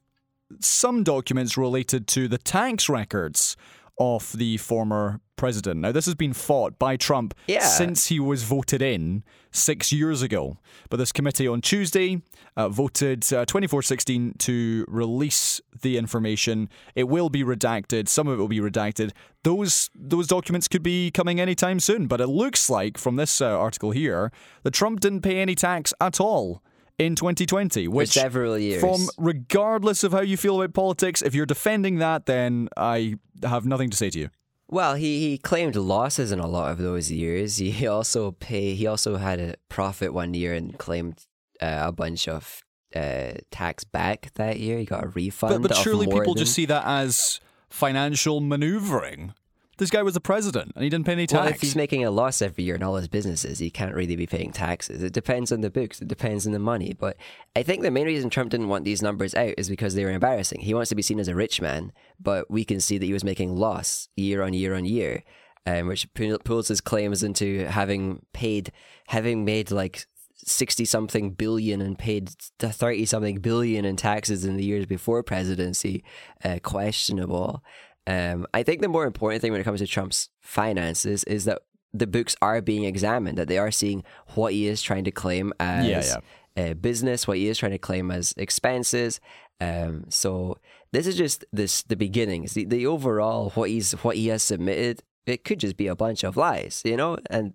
some documents related to the tax records of the former president. Now, this has been fought by Trump yeah. since he was voted in six years ago. But this committee on Tuesday uh, voted uh, twenty-four sixteen to release the information. It will be redacted. Some of it will be redacted. Those those documents could be coming anytime soon. But it looks like, from this uh, article here, that Trump didn't pay any tax at all in twenty twenty, which for several years. From regardless of how you feel about politics, if you're defending that, then I have nothing to say to you. Well, he, he claimed losses in a lot of those years. He also pay. He also had a profit one year and claimed uh, a bunch of uh, tax back that year. He got a refund. But, but surely people than... just see that as financial maneuvering. This guy was the president and he didn't pay any tax. Well, if he's making a loss every year in all his businesses, he can't really be paying taxes. It depends on the books. It depends on the money. But I think the main reason Trump didn't want these numbers out is because they were embarrassing. He wants to be seen as a rich man, but we can see that he was making loss year on year on year, um, which pulls his claims into having paid, having made like sixty something billion and paid thirty something billion in taxes in the years before presidency, uh, questionable. Um, I think the more important thing when it comes to Trump's finances is that the books are being examined, that they are seeing what he is trying to claim as yeah, uh, business, what he is trying to claim as expenses. Um, so this is just this the beginnings. The, the overall what he's what he has submitted, it could just be a bunch of lies, you know. And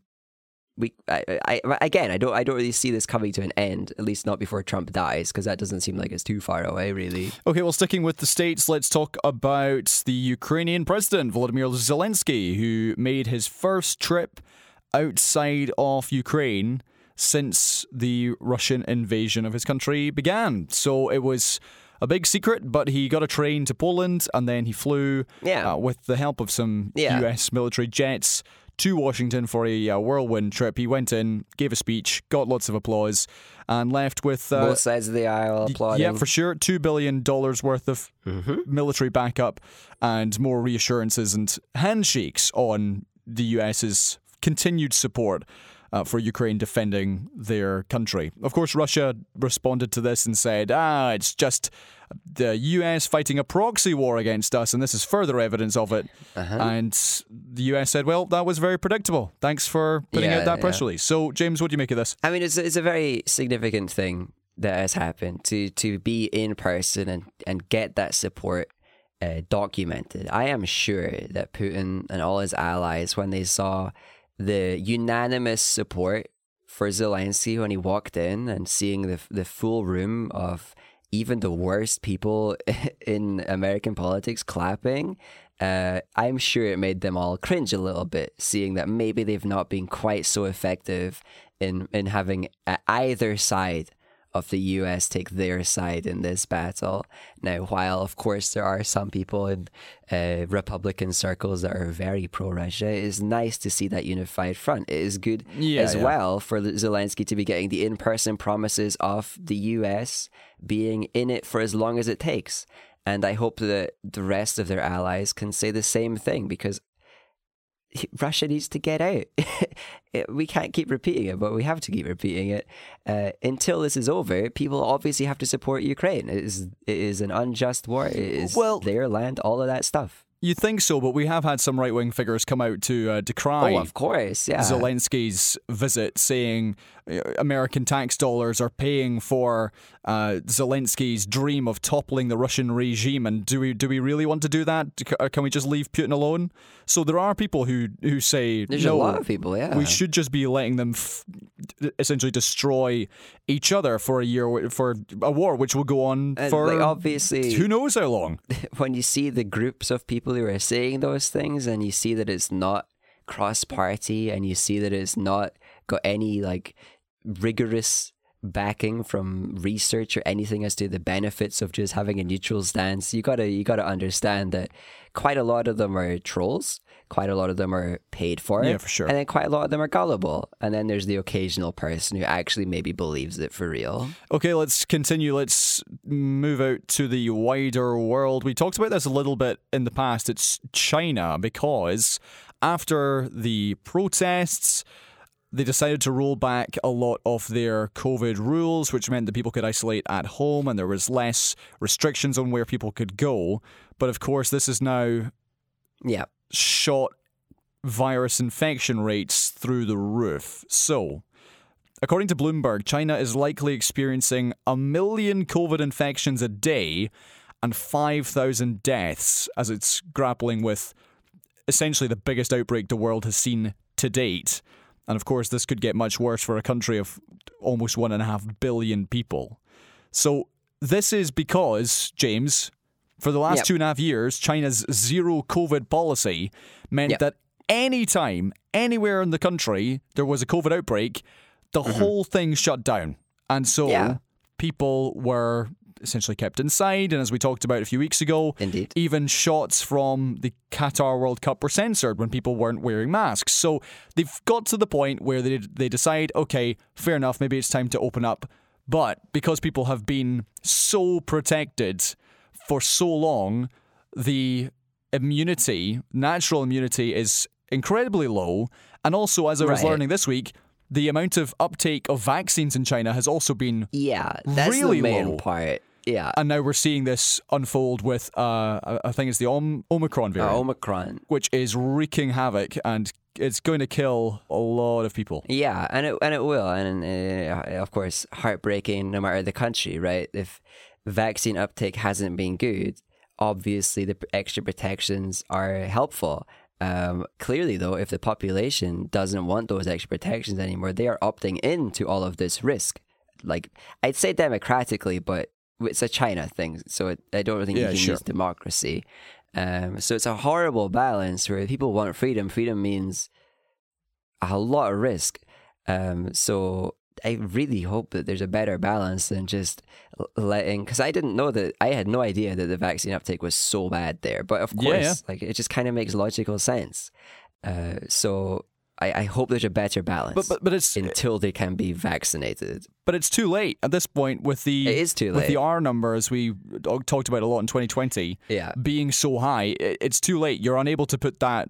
we, I, I, again, I don't, I don't really see this coming to an end, at least not before Trump dies, because that doesn't seem like it's too far away, really. Okay, well, sticking with the States, let's talk about the Ukrainian president, Volodymyr Zelensky, who made his first trip outside of Ukraine since the Russian invasion of his country began. So it was a big secret, but he got a train to Poland, and then he flew yeah. uh, with the help of some yeah. U S military jets to Washington for a uh, whirlwind trip. He went in, gave a speech, got lots of applause, and left with Uh, both sides of the aisle applauding. Yeah, for sure. two billion dollars worth of mm-hmm. military backup and more reassurances and handshakes on the US's continued support uh, for Ukraine defending their country. Of course, Russia responded to this and said, ah, it's just the U S fighting a proxy war against us, and this is further evidence of it. Uh-huh. And the U S said, well, that was very predictable. Thanks for putting yeah, out that yeah. press release. So, James, what do you make of this? I mean, it's, it's a very significant thing that has happened, to, to be in person and, and get that support uh, documented. I am sure that Putin and all his allies, when they saw the unanimous support for Zelensky when he walked in and seeing the the full room of even the worst people in American politics clapping, uh, I'm sure it made them all cringe a little bit, seeing that maybe they've not been quite so effective in, in having either side of the U S take their side in this battle. Now, while, of course, there are some people in uh, Republican circles that are very pro-Russia, it is nice to see that unified front. It is good yeah, as yeah. well for Zelensky to be getting the in-person promises of the U S being in it for as long as it takes. And I hope that the rest of their allies can say the same thing, because Russia needs to get out. We can't keep repeating it, but we have to keep repeating it. Uh, until this is over, people obviously have to support Ukraine. It is, it is an unjust war. It is well, their land, all of that stuff. You think so, but we have had some right-wing figures come out to uh, decry oh, of course, yeah. Zelensky's visit, saying American tax dollars are paying for uh, Zelensky's dream of toppling the Russian regime, and do we do we really want to do that? Can we just leave Putin alone? So there are people who, who say There's no, a lot of people, yeah. we should just be letting them f- essentially destroy each other for a year, for a war which will go on for uh, like obviously, who knows how long. When you see the groups of people who are saying those things, and you see that it's not cross-party, and you see that it's not got any like rigorous backing from research or anything as to the benefits of just having a neutral stance, you gotta you gotta understand that quite a lot of them are trolls, quite a lot of them are paid for it, yeah, for sure. and then quite a lot of them are gullible, and then there's the occasional person who actually maybe believes it for real. Okay, let's continue. Let's move out to the wider world. We talked about this a little bit in the past. It's China, because after the protests, they decided to roll back a lot of their COVID rules, which meant that people could isolate at home and there was less restrictions on where people could go. But of course, this is now yeah. shot virus infection rates through the roof. So, according to Bloomberg, China is likely experiencing a million COVID infections a day and five thousand deaths as it's grappling with essentially the biggest outbreak the world has seen to date. And of course, this could get much worse for a country of almost one and a half billion people. So this is because, James, for the last yep. two and a half years, China's zero COVID policy meant yep. that any time, anywhere in the country, there was a COVID outbreak, the mm-hmm. whole thing shut down. And so yeah. people were essentially kept inside. And as we talked about a few weeks ago, Indeed. even shots from the Qatar World Cup were censored when people weren't wearing masks. So they've got to the point where they they decide, okay, fair enough, maybe it's time to open up. But because people have been so protected for so long, the immunity, natural immunity, is incredibly low. And also, as I was right. learning this week, the amount of uptake of vaccines in China has also been yeah, that's really the main low. part. Yeah, and now we're seeing this unfold with, uh, I think it's the Om- Omicron variant. Uh, Omicron. Which is wreaking havoc and it's going to kill a lot of people. Yeah, and it and it will, and uh, of course, heartbreaking no matter the country, right? If vaccine uptake hasn't been good, obviously the extra protections are helpful. Um, clearly, though, if the population doesn't want those extra protections anymore, they are opting into all of this risk. Like, I'd say democratically, but it's a China thing, so it, I don't think yeah, you can sure. use democracy. Um, so it's a horrible balance where people want freedom. Freedom means a lot of risk. Um, so I really hope that there's a better balance than just letting... Because I didn't know that... I had no idea that the vaccine uptake was so bad there. But of course, yeah, yeah. like it just kind of makes logical sense. Uh, so... I, I hope there's a better balance but, but, but it's, until they can be vaccinated. But it's too late at this point with the it is too late. With the R numbers we talked about a lot in twenty twenty yeah. being so high. It's too late. You're unable to put that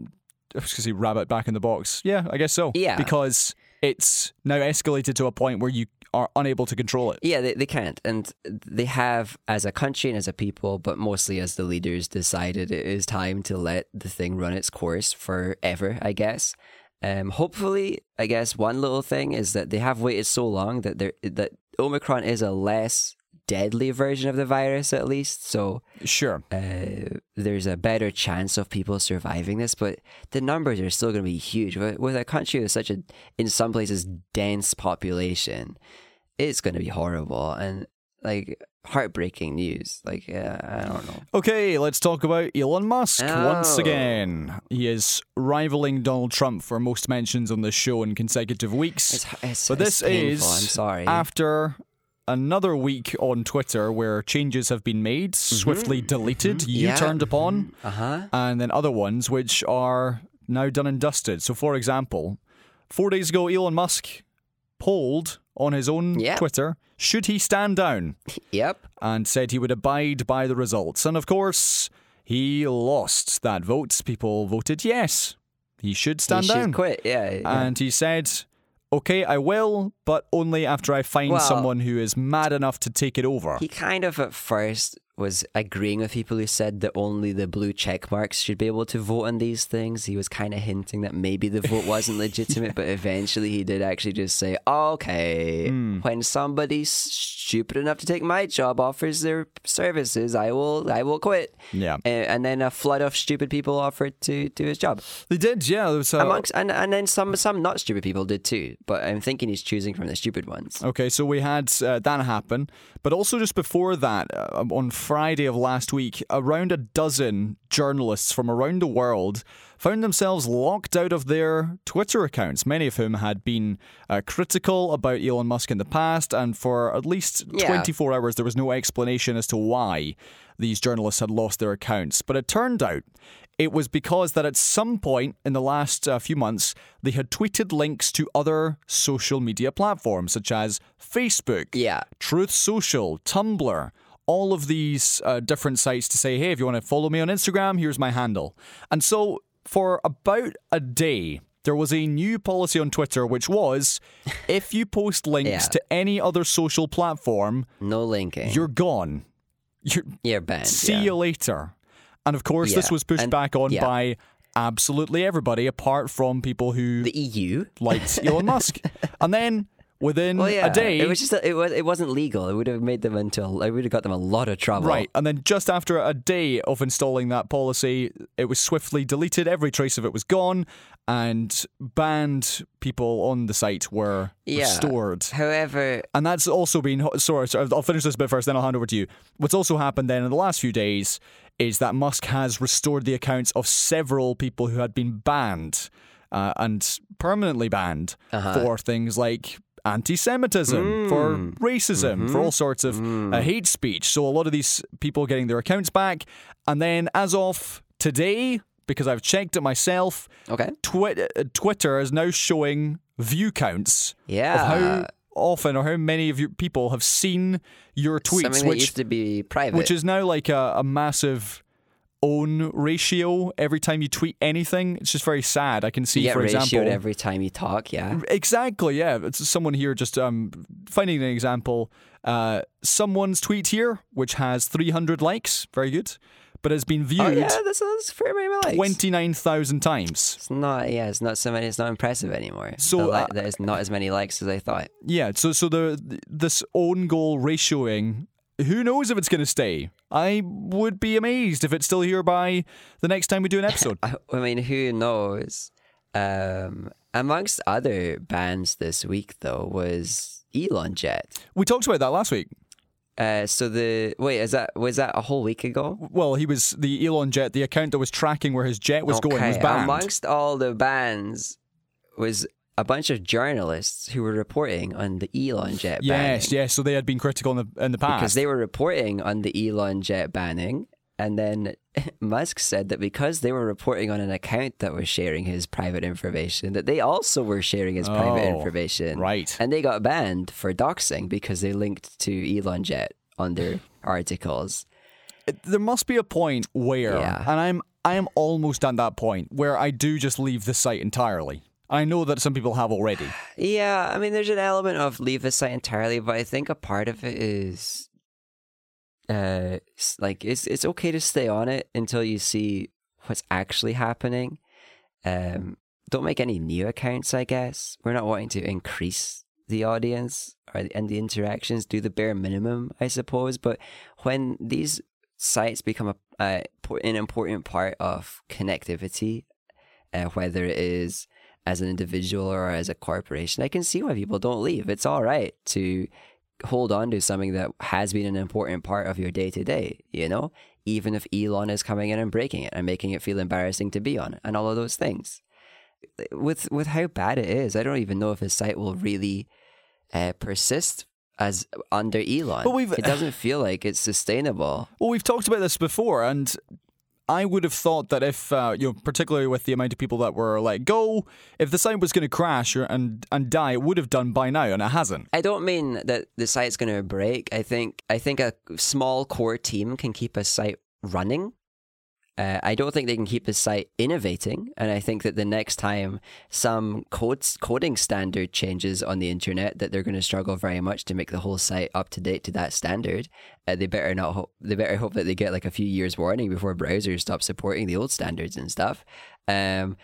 I was gonna say rabbit back in the box. Yeah, I guess so. Yeah. Because it's now escalated to a point where you are unable to control it. Yeah, they, they can't. And they have, as a country and as a people, but mostly as the leaders, decided it is time to let the thing run its course forever, I guess. Um, hopefully, I guess one little thing is that they have waited so long that there that Omicron is a less deadly version of the virus, at least. So sure, uh, there's a better chance of people surviving this, but the numbers are still going to be huge. With a country with such a, in some places, dense population, it's going to be horrible and like heartbreaking news. Like, uh, I don't know. Okay, let's talk about Elon Musk oh. once again. He is rivaling Donald Trump for most mentions on this show in consecutive weeks. It's, it's, but this it's is I'm sorry. after another week on Twitter where changes have been made, mm-hmm. swiftly deleted, mm-hmm. you yeah. turned upon, mm-hmm. uh-huh. and then other ones which are now done and dusted. So, for example, four days ago, Elon Musk polled on his own yep. Twitter, should he stand down? Yep. And said he would abide by the results. And of course, he lost that vote. People voted yes, he should stand he down. He should quit, yeah, yeah. And he said, okay, I will, but only after I find well, someone who is mad enough to take it over. He kind of at first was agreeing with people who said that only the blue check marks should be able to vote on these things. He was kind of hinting that maybe the vote wasn't legitimate, yeah. but eventually he did actually just say, okay, mm. when somebody stupid enough to take my job offers their services, I will I will quit. Yeah. And, and then a flood of stupid people offered to do his job. They did, yeah. There was a... Amongst, and, and then some, some not stupid people did too, but I'm thinking he's choosing from the stupid ones. Okay, so we had uh, that happen, but also just before that, uh, on Friday of last week, around a dozen journalists from around the world found themselves locked out of their Twitter accounts, many of whom had been uh, critical about Elon Musk in the past, and for at least yeah. twenty-four hours there was no explanation as to why these journalists had lost their accounts. But it turned out it was because that at some point in the last uh, few months, they had tweeted links to other social media platforms such as Facebook, yeah. Truth Social, Tumblr, all of these uh, different sites to say, hey, if you want to follow me on Instagram, here's my handle. And so for about a day, there was a new policy on Twitter, which was if you post links yeah. to any other social platform, no linking, you're gone. You're, you're banned. See yeah. you later. And of course, yeah. this was pushed and, back on yeah. by absolutely everybody, apart from people who the E U liked Elon Musk. And then... Within well, yeah. a day, it was just a, it was it wasn't legal. It would have made them into a, it would have got them a lot of trouble, right? And then just after a day of installing that policy, it was swiftly deleted. Every trace of it was gone, and banned people on the site were yeah. restored. However, and that's also been sorry, sorry. I'll finish this bit first, then I'll hand over to you. What's also happened then in the last few days is that Musk has restored the accounts of several people who had been banned uh, and permanently banned uh-huh. for things like anti-Semitism, mm. for racism, mm-hmm. for all sorts of mm. uh, hate speech. So a lot of these people getting their accounts back. And then as of today, because I've checked it myself, okay. twi- Twitter is now showing view counts yeah. of how often or how many of your people have seen your tweets. Something that which used to be private. Which is now like a, a massive... own ratio every time you tweet anything. It's just very sad. I can see, you get for example, ratioed every time you talk. Yeah, exactly. Yeah, it's someone here just um finding an example. Uh, someone's tweet here which has three hundred likes. Very good. but it's been viewed oh, yeah, that's, that's twenty-nine thousand times. It's not, yeah, it's not so many, it's not impressive anymore. So uh, there's not as many likes as I thought. Yeah, so so the this own goal ratioing, who knows if it's going to stay? I would be amazed if it's still here by the next time we do an episode. I, I mean, who knows? Um, amongst other bans this week, though, was ElonJet. We talked about that last week. Uh, so the wait is that was that a whole week ago? Well, he was the ElonJet, the account that was tracking where his jet was okay. going was banned. Amongst all the bans was a bunch of journalists who were reporting on the ElonJet. Yes, banning. yes. So they had been critical in the in the past because they were reporting on the ElonJet banning, and then Musk said that because they were reporting on an account that was sharing his private information, that they also were sharing his oh, private information. Right. And they got banned for doxing because they linked to ElonJet on their articles. There must be a point where, yeah. and I'm I am almost at that point, where I do just leave the site entirely. I know that some people have already. Yeah, I mean, there's an element of leave the site entirely, but I think a part of it is... Uh, like it's it's okay to stay on it until you see what's actually happening. Um, don't make any new accounts, I guess. We're not wanting to increase the audience or the, and the interactions. Do the bare minimum, I suppose. But when these sites become a uh, an important part of connectivity, uh, whether it is as an individual or as a corporation, I can see why people don't leave. It's all right to hold on to something that has been an important part of your day-to-day, you know, even if Elon is coming in and breaking it and making it feel embarrassing to be on and all of those things. With with how bad it is, I don't even know if his site will really uh, persist as under Elon. But we've, it doesn't feel like it's sustainable. Well, we've talked about this before, and I would have thought that if, uh, you know, particularly with the amount of people that were let go, if the site was going to crash or, and, and die, it would have done by now, and it hasn't. I don't mean that the site's going to break. I think I think a small core team can keep a site running. Uh, I don't think they can keep a site innovating, and I think that the next time some code, coding standard changes on the internet, that they're going to struggle very much to make the whole site up to date to that standard. Uh, they better not. Ho- they better hope that they get like a few years warning before browsers stop supporting the old standards and stuff. Um,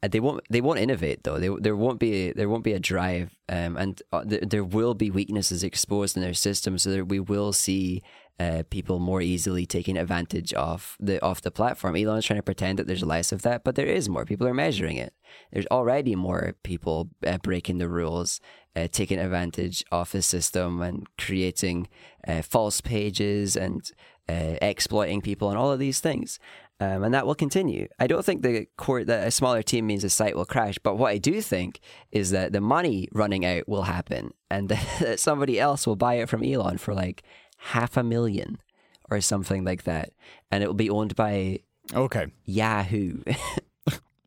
they won't. They won't innovate though. They, there won't be. There won't be a drive, um, and uh, th- there will be weaknesses exposed in their system, so that we will see. Uh, people more easily taking advantage of the of the platform. Elon's trying to pretend that there's less of that, but there is more. People are measuring it. There's already more people uh, breaking the rules, uh, taking advantage of the system and creating uh, false pages and uh, exploiting people and all of these things. Um, and that will continue. I don't think the core, that a smaller team means the site will crash. But what I do think is that the money running out will happen and that somebody else will buy it from Elon for like half a million or something like that, and it will be owned by okay Yahoo.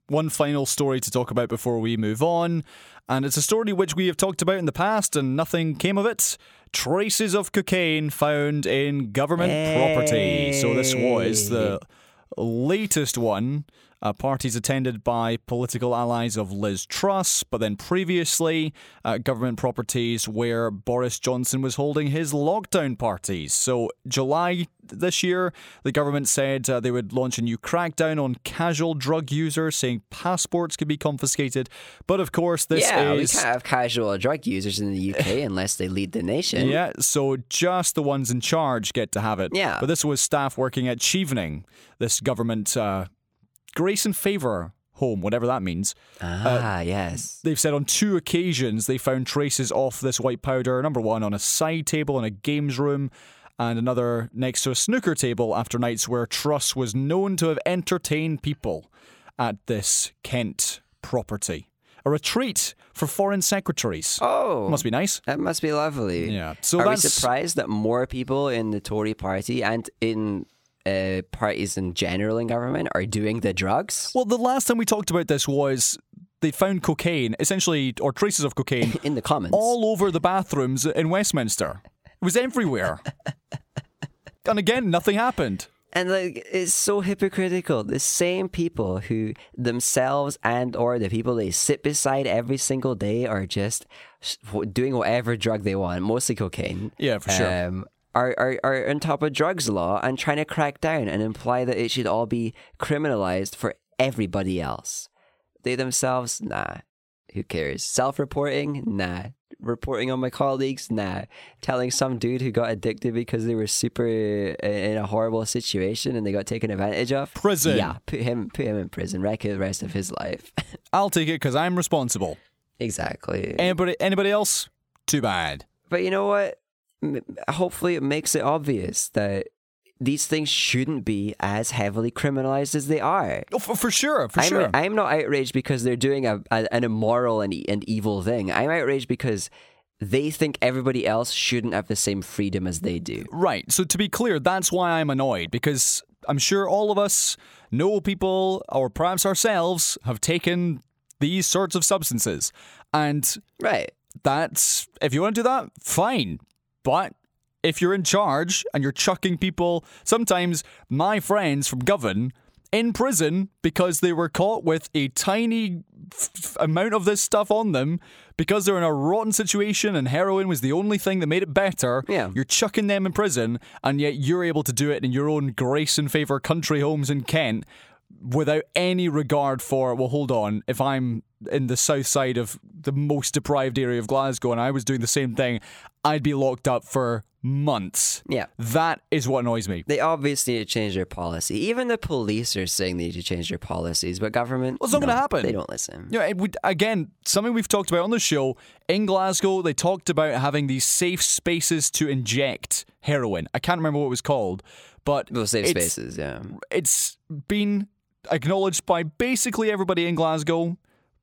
One final story to talk about before we move on, and it's a story which we have talked about in the past and nothing came of it. Traces of cocaine found in government hey. property. So this was the latest one. Uh, parties attended by political allies of Liz Truss, but then previously uh, government properties where Boris Johnson was holding his lockdown parties. So July this year, the government said uh, they would launch a new crackdown on casual drug users, saying passports could be confiscated. But of course, this yeah, is... Yeah, we can't have casual drug users in the U K unless they lead the nation. Yeah, so just the ones in charge get to have it. Yeah. But this was staff working at Chevening, this government... Uh, Grace and Favour home, whatever that means. Ah, uh, yes. They've said on two occasions they found traces of this white powder, number one on a side table in a games room and another next to a snooker table after nights where Truss was known to have entertained people at this Kent property. A retreat for foreign secretaries. Oh. Must be nice. That must be lovely. Yeah. So Are that's... we surprised that more people in the Tory party and in... Uh, parties in general in government are doing the drugs? Well, the last time we talked about this was they found cocaine, essentially, or traces of cocaine in the Commons, all over the bathrooms in Westminster. It was everywhere. And again, nothing happened. And like, it's so hypocritical. The same people who themselves and or the people they sit beside every single day are just doing whatever drug they want, mostly cocaine. Yeah, for sure. Um, are, are, are on top of drugs law and trying to crack down and imply that it should all be criminalized for everybody else. They themselves? Nah. Who cares? Self-reporting? Nah. Reporting on my colleagues? Nah. Telling some dude who got addicted because they were super in a horrible situation and they got taken advantage of? Prison. Yeah, put him put him in prison. Wreck the rest of his life. I'll take it because I'm responsible. Exactly. Anybody, anybody else? Too bad. But you know what? Hopefully it makes it obvious that these things shouldn't be as heavily criminalized as they are. Oh, for, for sure, for I'm, sure. I'm not outraged because they're doing a, a, an immoral and, and evil thing. I'm outraged because they think everybody else shouldn't have the same freedom as they do. Right. So to be clear, that's why I'm annoyed, because I'm sure all of us know people, or perhaps ourselves, have taken these sorts of substances. And right. That's, if you want to do that, fine. But if you're in charge and you're chucking people, sometimes my friends from Govan, in prison because they were caught with a tiny f- amount of this stuff on them because they're in a rotten situation and heroin was the only thing that made it better. Yeah. You're chucking them in prison and yet you're able to do it in your own grace and favour country homes in Kent without any regard for, well, hold on, if I'm in the south side of the most deprived area of Glasgow and I was doing the same thing, I'd be locked up for months. Yeah. That is what annoys me. They obviously need to change their policy. Even the police are saying they need to change their policies, but government... Well, it's not no, going to happen. They don't listen. Yeah. It would, again, something we've talked about on the show, in Glasgow, they talked about having these safe spaces to inject heroin. I can't remember what it was called, but... Those safe spaces, yeah. It's been acknowledged by basically everybody in Glasgow,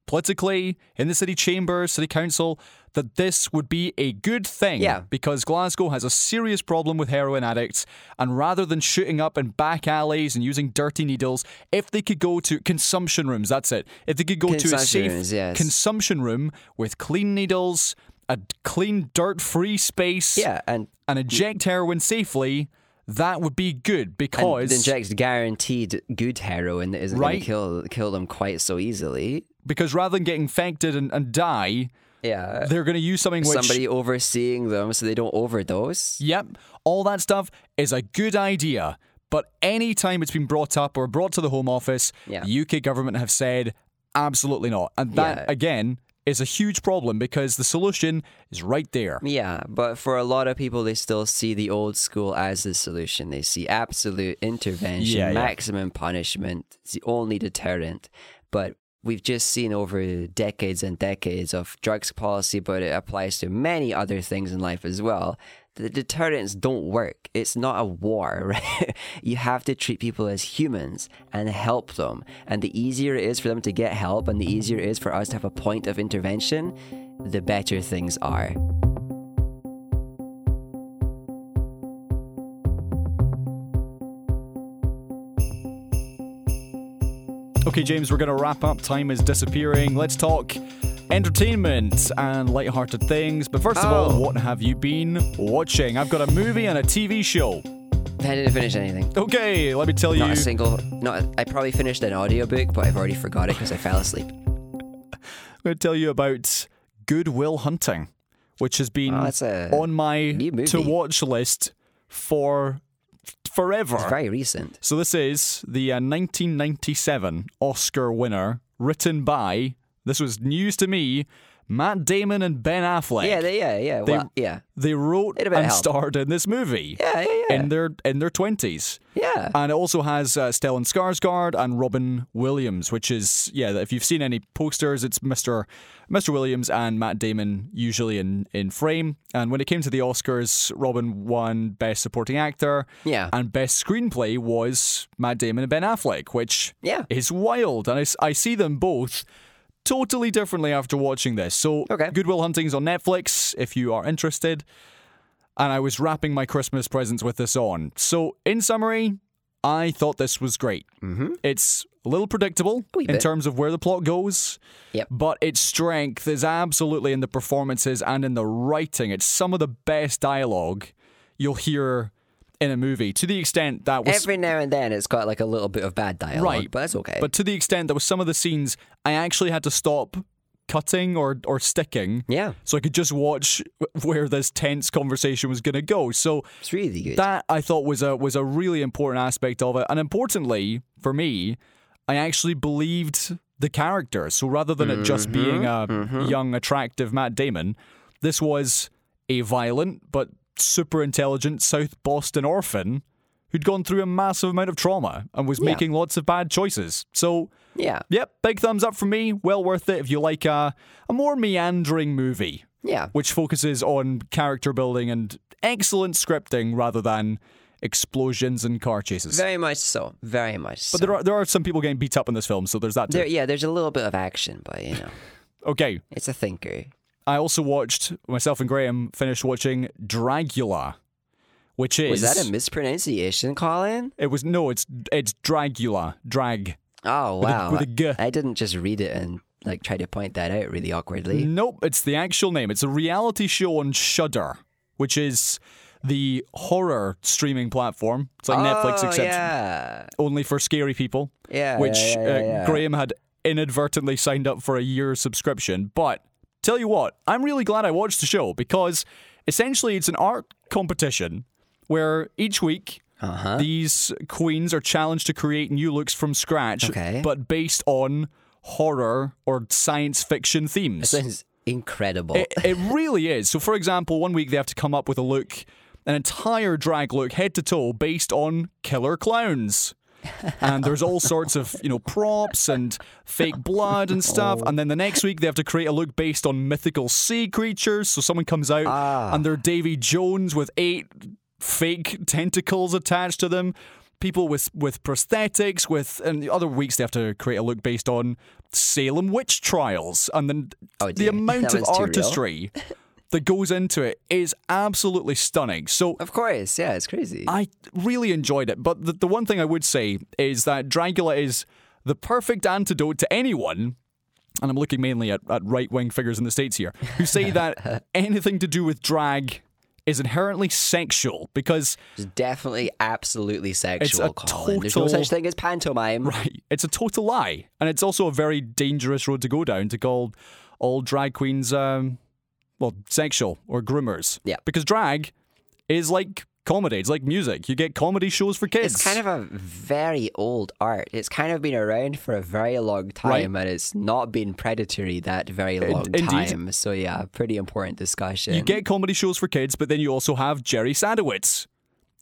politically, in the city chamber, city council, that this would be a good thing. Yeah. Because Glasgow has a serious problem with heroin addicts, and rather than shooting up in back alleys and using dirty needles, if they could go to consumption rooms, that's it. If they could go to a safe rooms, yes. consumption room with clean needles, a clean dirt-free space, yeah, and, and inject y- heroin safely... That would be good because... And injects guaranteed good heroin that isn't right? going to kill, kill them quite so easily. Because rather than get infected and, and die, yeah, they're going to use something which... Somebody overseeing them so they don't overdose. Yep. All that stuff is a good idea. But any time it's been brought up or brought to the Home Office, yeah. the U K government have said, absolutely not. And that, yeah. again... is a huge problem because the solution is right there. Yeah, but for a lot of people, they still see the old school as the solution. They see absolute intervention, yeah, maximum yeah. punishment. It's the only deterrent. But we've just seen over decades and decades of drugs policy, but it applies to many other things in life as well. The deterrents don't work. It's not a war, right? You have to treat people as humans and help them. And the easier it is for them to get help and the easier it is for us to have a point of intervention, the better things are. Okay, James, we're going to wrap up. Time is disappearing. Let's talk entertainment and lighthearted things. But first oh. of all, what have you been watching? I've got a movie and a T V show. I didn't finish anything. Okay, let me tell not you. Not a single... Not, I probably finished an audiobook, but I've already forgot it because I fell asleep. I'm going to tell you about Good Will Hunting, which has been oh, that's a on my to-watch list for forever. It's very recent. So this is the uh, nineteen ninety-seven Oscar winner, written by... This was news to me. Matt Damon and Ben Affleck. Yeah, they, yeah, yeah. They, well, yeah. They wrote and starred in this movie. Yeah, yeah, yeah. In their in their twenties. Yeah. And it also has uh, Stellan Skarsgård and Robin Williams, which is yeah. If you've seen any posters, it's Mister Mister Williams and Matt Damon usually in, in frame. And when it came to the Oscars, Robin won Best Supporting Actor. Yeah. And Best Screenplay was Matt Damon and Ben Affleck, which yeah. is wild. And I, I see them both totally differently after watching this. So, okay. Good Will Hunting's on Netflix if you are interested. And I was wrapping my Christmas presents with this on. So, in summary, I thought this was great. Mm-hmm. It's a little predictable a in bit. terms of where the plot goes, yep. but its strength is absolutely in the performances and in the writing. It's some of the best dialogue you'll hear in a movie, to the extent that was... Every now and then it's got like a little bit of bad dialogue, right, but that's okay. But to the extent that with some of the scenes, I actually had to stop, cutting or, or sticking. Yeah. So I could just watch where this tense conversation was going to go. So it's really good. That I thought was a was a really important aspect of it. And importantly for me, I actually believed the character. So rather than mm-hmm. it just being a mm-hmm. young, attractive Matt Damon, this was a violent but super intelligent South Boston orphan who'd gone through a massive amount of trauma and was yeah. making lots of bad choices. So, yeah, yep, big thumbs up from me. Well worth it if you like a, a more meandering movie, yeah, which focuses on character building and excellent scripting rather than explosions and car chases. Very much so. Very much so. But there are, there are some people getting beat up in this film, so there's that too. There, yeah, there's a little bit of action, but, you know. Okay. It's a thinker. I also watched, myself and Graham finished watching Dragula. Which is... Was that a mispronunciation, Colin? It was... No, it's it's Dragula. Drag. Oh, wow. With a, with a g. I didn't just read it and like try to point that out really awkwardly. Nope, it's the actual name. It's a reality show on Shudder, which is the horror streaming platform. It's like oh, Netflix, except yeah. only for scary people. Yeah, Which yeah, yeah, yeah. Uh, Graham had inadvertently signed up for a year's subscription. But tell you what, I'm really glad I watched the show because essentially it's an art competition where each week uh-huh. these queens are challenged to create new looks from scratch, okay. but based on horror or science fiction themes. This is incredible. It, it really is. So, for example, one week they have to come up with a look, an entire drag look, head to toe, based on killer clowns. And there's all sorts of, you know, props and fake blood and stuff. Oh. And then the next week they have to create a look based on mythical sea creatures. So someone comes out ah. and they're Davy Jones with eight... fake tentacles attached to them, people with, with prosthetics, with and the other weeks they have to create a look based on Salem witch trials, and then oh, the amount of artistry that goes into it is absolutely stunning. So of course, yeah, it's crazy. I really enjoyed it, but the, the one thing I would say is that Dragula is the perfect antidote to anyone, and I'm looking mainly at, at right-wing figures in the States here, who say that anything to do with drag is inherently sexual, because it's definitely absolutely sexual, it's a Colin. Total, there's no such thing as pantomime. Right. It's a total lie. And it's also a very dangerous road to go down to call all drag queens um well sexual or groomers. Yeah. Because drag is like comedy. It's like music. You get comedy shows for kids. It's kind of a very old art. It's kind of been around for a very long time, right. and it's not been predatory that very long Indeed. time. So yeah, pretty important discussion. You get comedy shows for kids, but then you also have Jerry Sadowitz,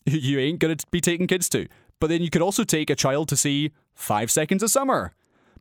who you ain't going to be taking kids to. But then you could also take a child to see Five Seconds of Summer.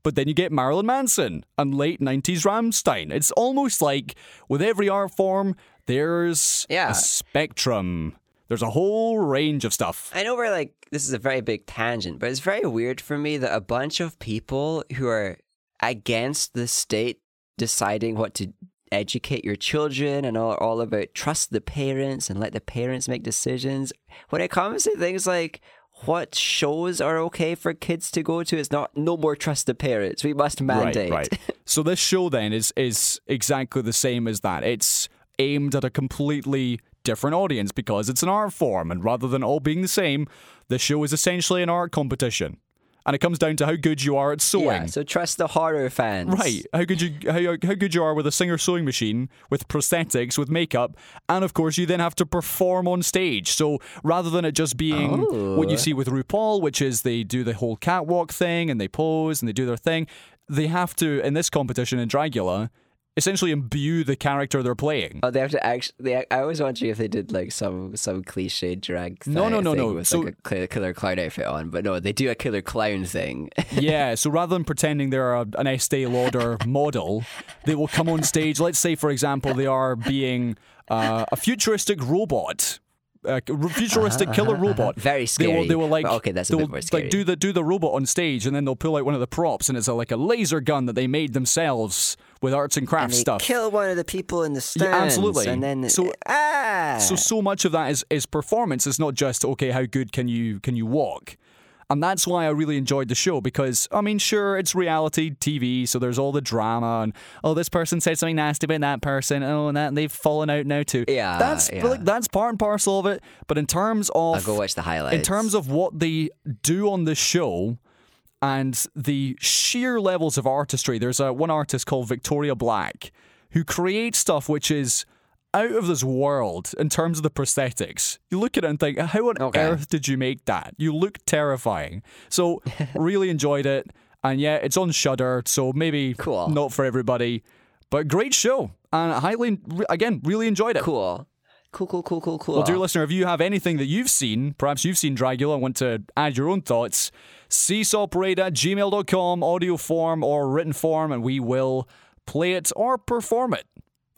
But then you get Marilyn Manson and late nineties Rammstein. It's almost like with every art form, there's yeah. a spectrum. There's a whole range of stuff. I know we're like, this is a very big tangent, but it's very weird for me that a bunch of people who are against the state deciding what to educate your children and all, all about trust the parents and let the parents make decisions. When it comes to things like what shows are okay for kids to go to, it's not, no more trust the parents. We must mandate. Right, right. So this show then is, is exactly the same as that. It's aimed at a completely different audience because it's an art form, and rather than all being the same, the show is essentially an art competition, and it comes down to how good you are at sewing. Yeah, so trust the horror fans, right? How good you how how good you are with a Singer sewing machine, with prosthetics, with makeup, and of course you then have to perform on stage. So rather than it just being oh. what you see with RuPaul, which is they do the whole catwalk thing and they pose and they do their thing, they have to in this competition in Dragula essentially imbue the character they're playing. Oh, they have to actually... They, I was wondering if they did, like, some some cliche drag thing. No, no, no, no. With, so, like, a killer clown outfit on. But no, they do a killer clown thing. Yeah, so rather than pretending they're a, an Estee Lauder model, they will come on stage. Let's say, for example, they are being uh, a futuristic robot. A futuristic uh-huh, killer uh-huh, robot. Uh-huh. Very scary. They will, they will like, okay, that's a bit more scary. Like, do the do the robot on stage, and then they'll pull out one of the props, and it's a, like a laser gun that they made themselves with arts and crafts and they stuff. Kill one of the people in the stands. Yeah, absolutely. And then so ah! so so much of that is is performance. It's not just okay, how good can you can you walk? And that's why I really enjoyed the show, because, I mean, sure, it's reality T V, so there's all the drama and, oh, this person said something nasty about that person, oh, and that, and they've fallen out now too. Yeah, that's yeah. like, that's part and parcel of it. But in terms of... I'll go watch the highlights. In terms of what they do on the show, and the sheer levels of artistry. There's a, one artist called Victoria Black who creates stuff which is out of this world in terms of the prosthetics. You look at it and think, how on okay. earth did you make that? You look terrifying. So really enjoyed it. And yeah, it's on Shudder, so maybe cool. not for everybody. But great show. And highly, again, really enjoyed it. Cool. Cool, cool, cool, cool, cool. Well, dear listener, if you have anything that you've seen, perhaps you've seen Dragula and want to add your own thoughts, seesaw parade at gmail dot com, audio form or written form, and we will play it or perform it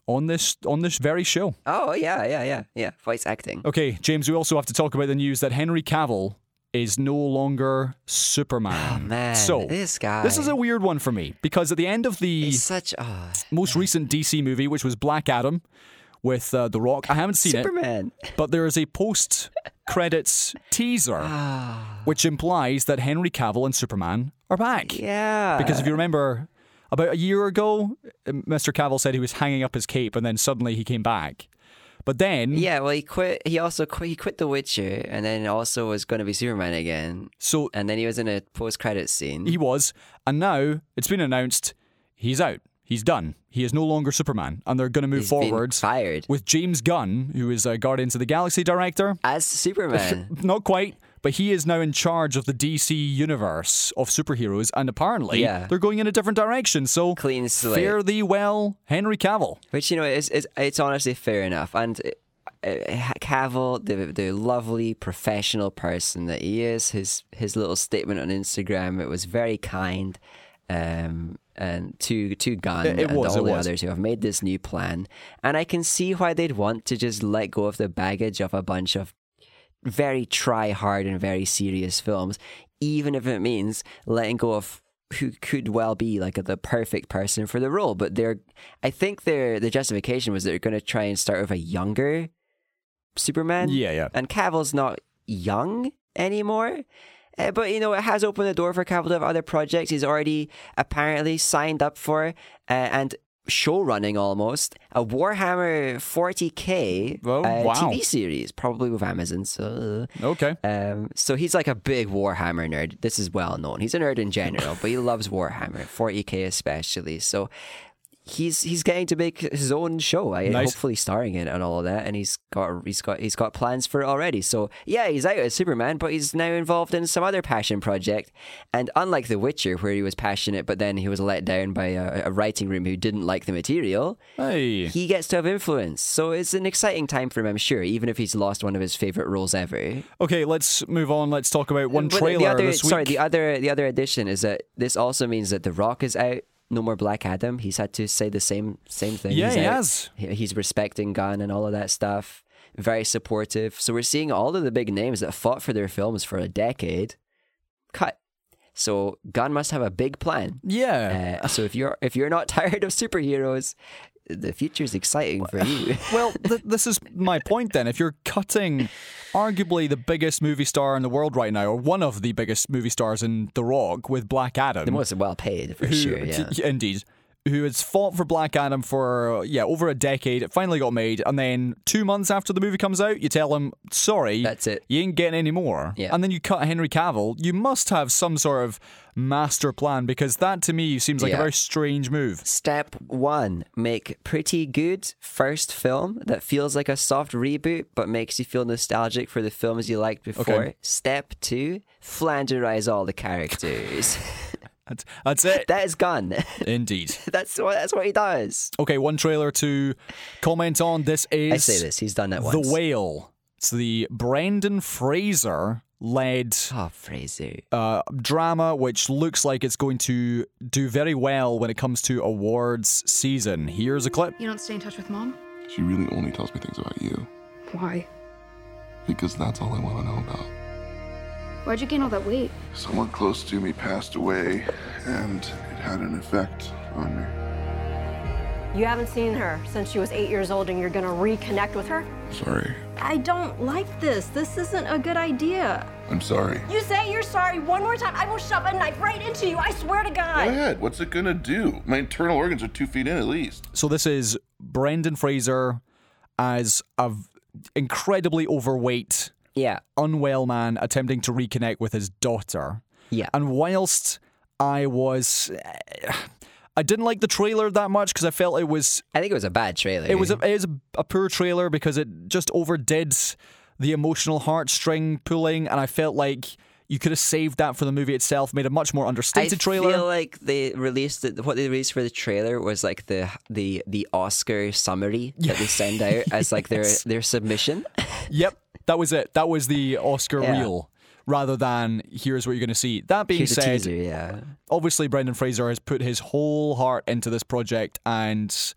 on this on this very show. Oh, yeah, yeah, yeah, yeah. Voice acting. Okay, James, we also have to talk about the news that Henry Cavill is no longer Superman. Oh, man, so, this guy. This is a weird one for me, because at the end of the such, oh, most man. recent D C movie, which was Black Adam, with uh, The Rock. I haven't seen Superman. it. But there is a post-credits teaser, which implies that Henry Cavill and Superman are back. Yeah. Because if you remember, about a year ago, Mister Cavill said he was hanging up his cape and then suddenly he came back. But then... Yeah, well, he quit. He also quit, he quit The Witcher and then also was going to be Superman again. So, and then he was in a post-credits scene. He was. And now it's been announced he's out. He's done. He is no longer Superman. And they're going to move forward with James Gunn, who is a Guardians of the Galaxy director. As Superman. Not quite, but he is now in charge of the D C universe of superheroes. And apparently, yeah. they're going in a different direction. So, clean slate. Fare thee well, Henry Cavill. Which, you know, it's, it's, it's honestly fair enough. And Cavill, the, the lovely professional person that he is, his, his little statement on Instagram, it was very kind. Um... And to, to Gunn it, it and was, all the was. others who have made this new plan. And I can see why they'd want to just let go of the baggage of a bunch of very try-hard and very serious films, even if it means letting go of who could well be like a, the perfect person for the role. But they're, I think their the justification was they're going to try and start with a younger Superman. Yeah, yeah. And Cavill's not young anymore. Uh, but, you know, it has opened the door for Cavill to have other projects. He's already apparently signed up for uh, and show-running almost a Warhammer forty K oh, uh, wow. T V series, probably with Amazon. So okay. Um, so he's like a big Warhammer nerd. This is well known. He's a nerd in general, but he loves Warhammer, forty K especially. So he's he's getting to make his own show, nice. hopefully starring in it and all of that, and he's got he's got he's got plans for it already. So yeah, he's out as Superman, but he's now involved in some other passion project. And unlike The Witcher, where he was passionate but then he was let down by a, a writing room who didn't like the material, hey. he gets to have influence. So it's an exciting time for him, I'm sure, even if he's lost one of his favorite roles ever. Okay, let's move on. Let's talk about one but trailer the other, this week. Sorry, the other the other addition is that this also means that The Rock is out. No more Black Adam. He's had to say the same same thing. Yeah, he's he out. has. He's respecting Gunn and all of that stuff. Very supportive. So we're seeing all of the big names that fought for their films for a decade cut. So Gunn must have a big plan. Yeah. Uh, so if you're if you're not tired of superheroes, the future's exciting for you. Well, th- this is my point then. If you're cutting arguably the biggest movie star in the world right now, or one of the biggest movie stars in The Rock with Black Adam. The most well-paid, for who, sure, yeah. T- indeed. Who has fought for Black Adam for, yeah, over a decade. It finally got made. And then two months after the movie comes out, you tell him, sorry, that's it. You ain't getting any more. Yeah. And then you cut Henry Cavill. You must have some sort of master plan, because that to me seems like yeah. a very strange move. Step one, make pretty good first film that feels like a soft reboot but makes you feel nostalgic for the films you liked before. Okay. Step two, flanderize all the characters. That's, that's it. That is Gunn. Indeed. that's what that's what he does. Okay, one trailer to comment on. This is I say this, he's done that once. The Whale. It's the Brendan Fraser led oh, Fraser. Uh, drama, which looks like it's going to do very well when it comes to awards season. Here's a clip. You don't stay in touch with Mom? She really only tells me things about you. Why? Because that's all I want to know about. Why'd you gain all that weight? Someone close to me passed away, and it had an effect on me. You haven't seen her since she was eight years old, and you're gonna reconnect with her? Sorry. I don't like this. This isn't a good idea. I'm sorry. You say you're sorry one more time, I will shove a knife right into you, I swear to God. Go ahead. What's it gonna do? My internal organs are two feet in at least. So this is Brendan Fraser as a v- incredibly overweight... Yeah. Unwell man attempting to reconnect with his daughter. Yeah. And whilst I was... Uh, I didn't like the trailer that much because I felt it was... I think it was a bad trailer. It was a, it was a, a poor trailer because it just overdid the emotional heartstring pulling, and I felt like you could have saved that for the movie itself, made a much more understated I trailer. I feel like they released... The, what they released for the trailer was like the the, the Oscar summary that they send out as like their, their submission. Yep, that was it. That was the Oscar yeah. reel. Rather than here's what you're going to see. That being here's said, teaser, yeah. obviously Brendan Fraser has put his whole heart into this project, and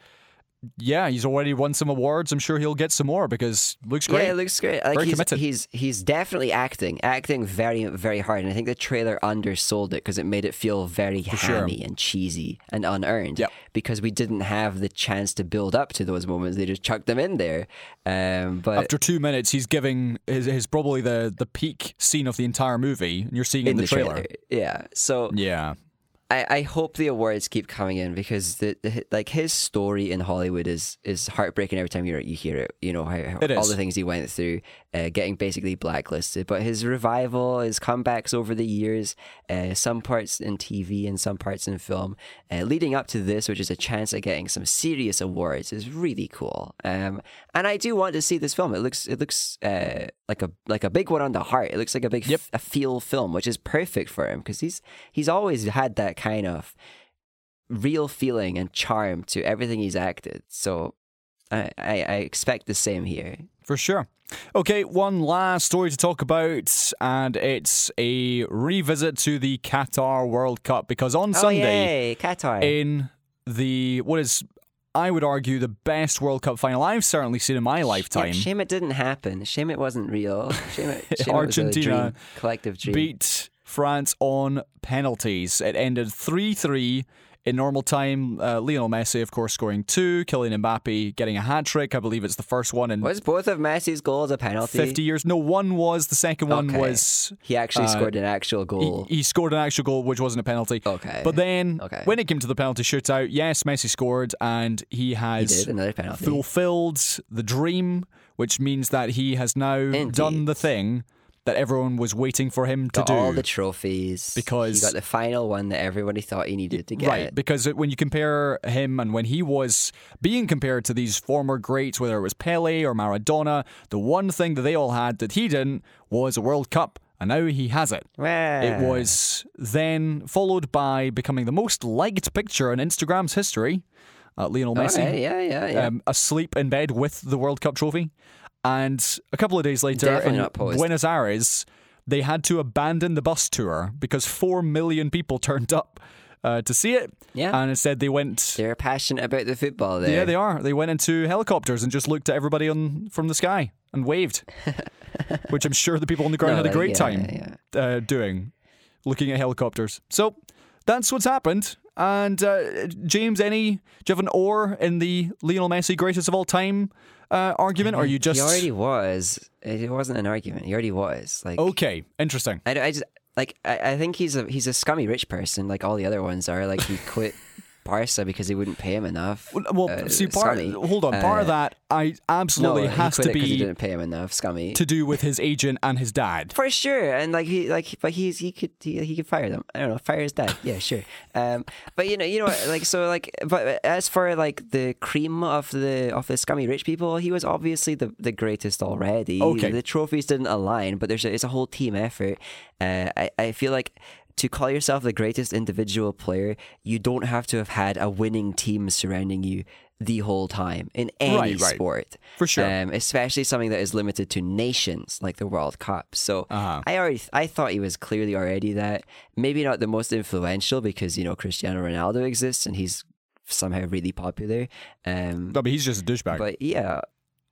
yeah, he's already won some awards. I'm sure he'll get some more because it looks great. Yeah, it looks great. Like very he's, committed. He's he's definitely acting, acting very very hard, and I think the trailer undersold it because it made it feel very For hammy sure. and cheesy and unearned. Yep. Because we didn't have the chance to build up to those moments. They just chucked them in there. Um, but after two minutes, he's giving his, his probably the, the peak scene of the entire movie, and you're seeing in, in the, the trailer. trailer. Yeah. So yeah. I, I hope the awards keep coming in because the, the like his story in Hollywood is is heartbreaking every time you you hear it. You know how, how all the things he went through, uh, getting basically blacklisted. But his revival, his comebacks over the years, uh, some parts in T V and some parts in film, uh, leading up to this, which is a chance at getting some serious awards, is really cool. Um, and I do want to see this film. It looks it looks uh, like a like a big one on the heart. It looks like a big yep. f- a feel film, which is perfect for him because he's he's always had that kind of real feeling and charm to everything he's acted. So I, I, I expect the same here. For sure. Okay, one last story to talk about, and it's a revisit to the Qatar World Cup because on oh, Sunday yay, Qatar. in the, what is, I would argue, the best World Cup final I've certainly seen in my lifetime. Yeah, shame it didn't happen. Shame it wasn't real. Shame it, shame Argentina it was a dream, collective dream. beat France on penalties. It ended three three in normal time. Uh, Lionel Messi, of course, scoring two. Kylian Mbappe getting a hat-trick. I believe it's the first one in... Was both of Messi's goals a penalty? fifty years. No, one was. The second one okay. was... He actually uh, scored an actual goal. He, he scored an actual goal, which wasn't a penalty. Okay. But then, okay. when it came to the penalty shootout, yes, Messi scored, and he has he did another penalty. fulfilled the dream, which means that he has now Indeed. done the thing that everyone was waiting for him got to do. All the trophies. Because he got the final one that everybody thought he needed to get. Right, because when you compare him and when he was being compared to these former greats, whether it was Pele or Maradona, the one thing that they all had that he didn't was a World Cup, and now he has it. Wow. It was then followed by becoming the most liked picture in Instagram's history, uh, Lionel Messi, right, yeah, yeah, yeah. Um, asleep in bed with the World Cup trophy. And a couple of days later, Definitely in Buenos Aires, they had to abandon the bus tour because four million people turned up uh, to see it. Yeah. And instead they went... They're passionate about the football there. Yeah, they are. They went into helicopters and just looked at everybody on from the sky and waved, which I'm sure the people on the ground no, had a great yeah, time yeah, yeah. Uh, doing, looking at helicopters. So that's what's happened. And uh, James, any do you have an or in the Lionel Messi greatest of all time uh, argument, I mean, or you just he already was? It wasn't an argument. He already was. Like okay, interesting. I, I just like I, I think he's a he's a scummy rich person, like all the other ones are. Like he quit Barca because they wouldn't pay him enough. Well, uh, see, part scummy. hold on, part uh, of that I absolutely no, has to be he didn't pay him enough. Scummy to do with his agent and his dad for sure. And like he like, but he's he could he, he could fire them. I don't know, fire his dad. Yeah, sure. Um, but you know, you know, like so, like, but as for like the cream of the of the scummy rich people, he was obviously the, the greatest already. Okay, the trophies didn't align, but there's a, it's a whole team effort. Uh, I I feel like. To call yourself the greatest individual player, you don't have to have had a winning team surrounding you the whole time in any right, right. sport. For sure. Um, especially something that is limited to nations like the World Cup. So uh-huh. I already, th- I thought he was clearly already that. Maybe not the most influential because, you know, Cristiano Ronaldo exists and he's somehow really popular. Um, no, but he's just a douchebag. But yeah.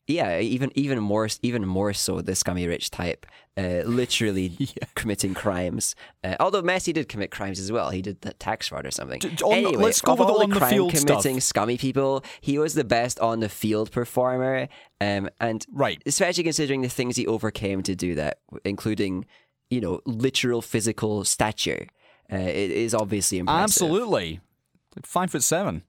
Yeah, even even more even more so the scummy rich type, uh, literally yeah. committing crimes. Uh, although Messi did commit crimes as well. He did that tax fraud or something. D- on anyway, the, let's go with all the, the crime field committing stuff. Scummy people. He was the best on the field performer, um, and right. especially considering the things he overcame to do that, including you know literal physical stature. Uh, it is obviously impressive. Absolutely, like five foot seven.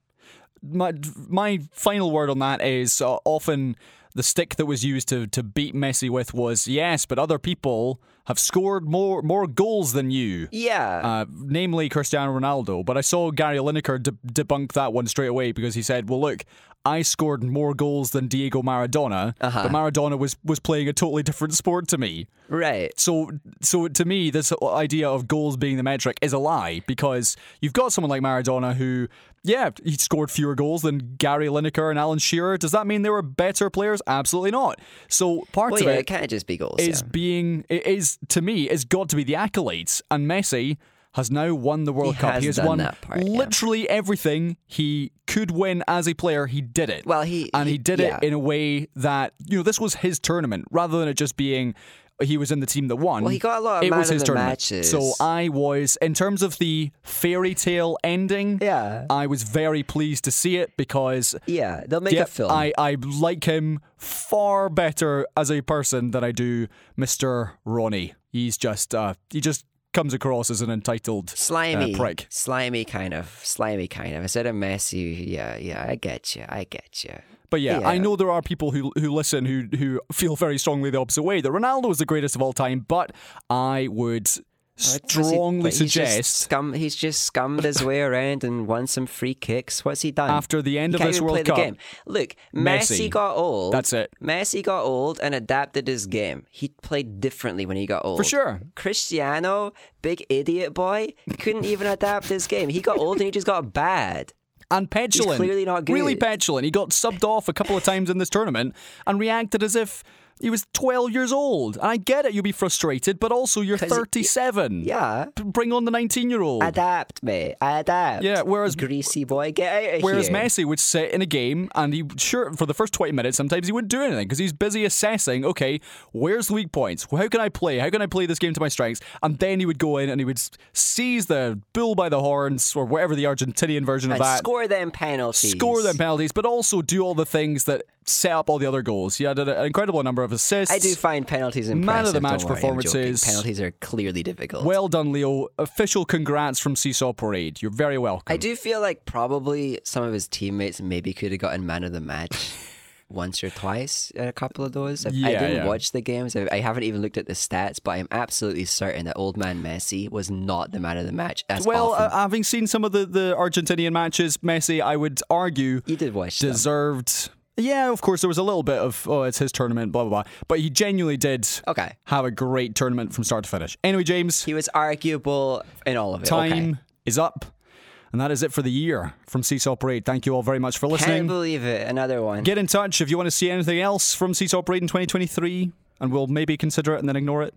My my final word on that is uh, often. The stick that was used to, to beat Messi with was, yes, but other people have scored more more goals than you. Yeah. Uh, namely Cristiano Ronaldo. But I saw Gary Lineker de- debunk that one straight away because he said, well, look, I scored more goals than Diego Maradona, uh-huh. but Maradona was, was playing a totally different sport to me. Right. So so to me, this idea of goals being the metric is a lie, because you've got someone like Maradona who, yeah, he scored fewer goals than Gary Lineker and Alan Shearer. Does that mean they were better players? Absolutely not. So part well, of yeah, it, it can't just be goals. Is yeah. being it is to me, it's got to be the accolades, and Messi has now won the World he Cup. Has he has done won that part, literally yeah. everything he could win as a player. He did it. Well, he and he, he did yeah. it in a way that, you know, this was his tournament, rather than it just being he was in the team that won. Well, he got a lot of man of the tournament. matches. So I was, in terms of the fairy tale ending, yeah. I was very pleased to see it, because yeah, they'll make yeah, a film. I, I like him far better as a person than I do Mister Ronnie. He's just uh, he just comes across as an entitled slimy uh, prick. Slimy kind of slimy kind of. Instead of Messi, yeah, yeah, I get you, I get you. But yeah, yeah, I know there are people who who listen who who feel very strongly the opposite way, that Ronaldo is the greatest of all time, but I would strongly he, suggest... He's just, scum, he's just scummed his way around and won some free kicks. What's he done? After the end he of this World Cup... Game. Look, Messi, Messi got old. That's it. Messi got old and adapted his game. He played differently when he got old. For sure. Cristiano, big idiot boy, couldn't even adapt his game. He got old and he just got bad. And petulant. He's clearly not good. Really petulant. He got subbed off a couple of times in this tournament and reacted as if he was twelve years old. And I get it, you'll be frustrated, but also you're thirty-seven. Yeah. Bring on the nineteen-year-old. Adapt, mate. Adapt. Yeah, whereas... Greasy boy, get out of whereas here. Whereas Messi would sit in a game and he, sure, for the first twenty minutes, sometimes he wouldn't do anything because he's busy assessing, okay, where's the weak points? How can I play? How can I play this game to my strengths? And then he would go in and he would seize the bull by the horns, or whatever the Argentinian version of and that. Score them penalties. Score them penalties, but also do all the things that set up all the other goals. He had an incredible number of assists. I do find penalties impressive. Man of the match worry, performances. Penalties are clearly difficult. Well done, Leo. Official congrats from Seesaw Parade. You're very welcome. I do feel like probably some of his teammates maybe could have gotten man of the match once or twice in a couple of those. Yeah, I didn't yeah. watch the games. I haven't even looked at the stats, but I'm absolutely certain that old man Messi was not the man of the match. As well, uh, having seen some of the, the Argentinian matches, Messi, I would argue, you did watch deserved... Them. Yeah, of course, there was a little bit of, oh, it's his tournament, blah, blah, blah. But he genuinely did okay. have a great tournament from start to finish. Anyway, James. He was arguable in all of it. Time okay. is up. And that is it for the year from Seesaw Parade. Thank you all very much for listening. Can't believe it. Another one. Get in touch if you want to see anything else from Seesaw Parade in twenty twenty-three. And we'll maybe consider it and then ignore it.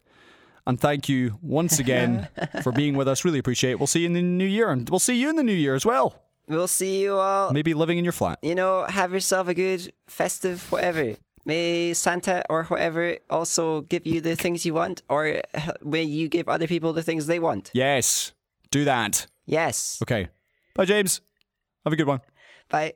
And thank you once again for being with us. Really appreciate it. We'll see you in the new year. And we'll see you in the new year as well. We'll see you all. Maybe living in your flat. You know, have yourself a good festive whatever. May Santa or whatever also give you the things you want, or may you give other people the things they want. Yes. Do that. Yes. Okay. Bye, James. Have a good one. Bye.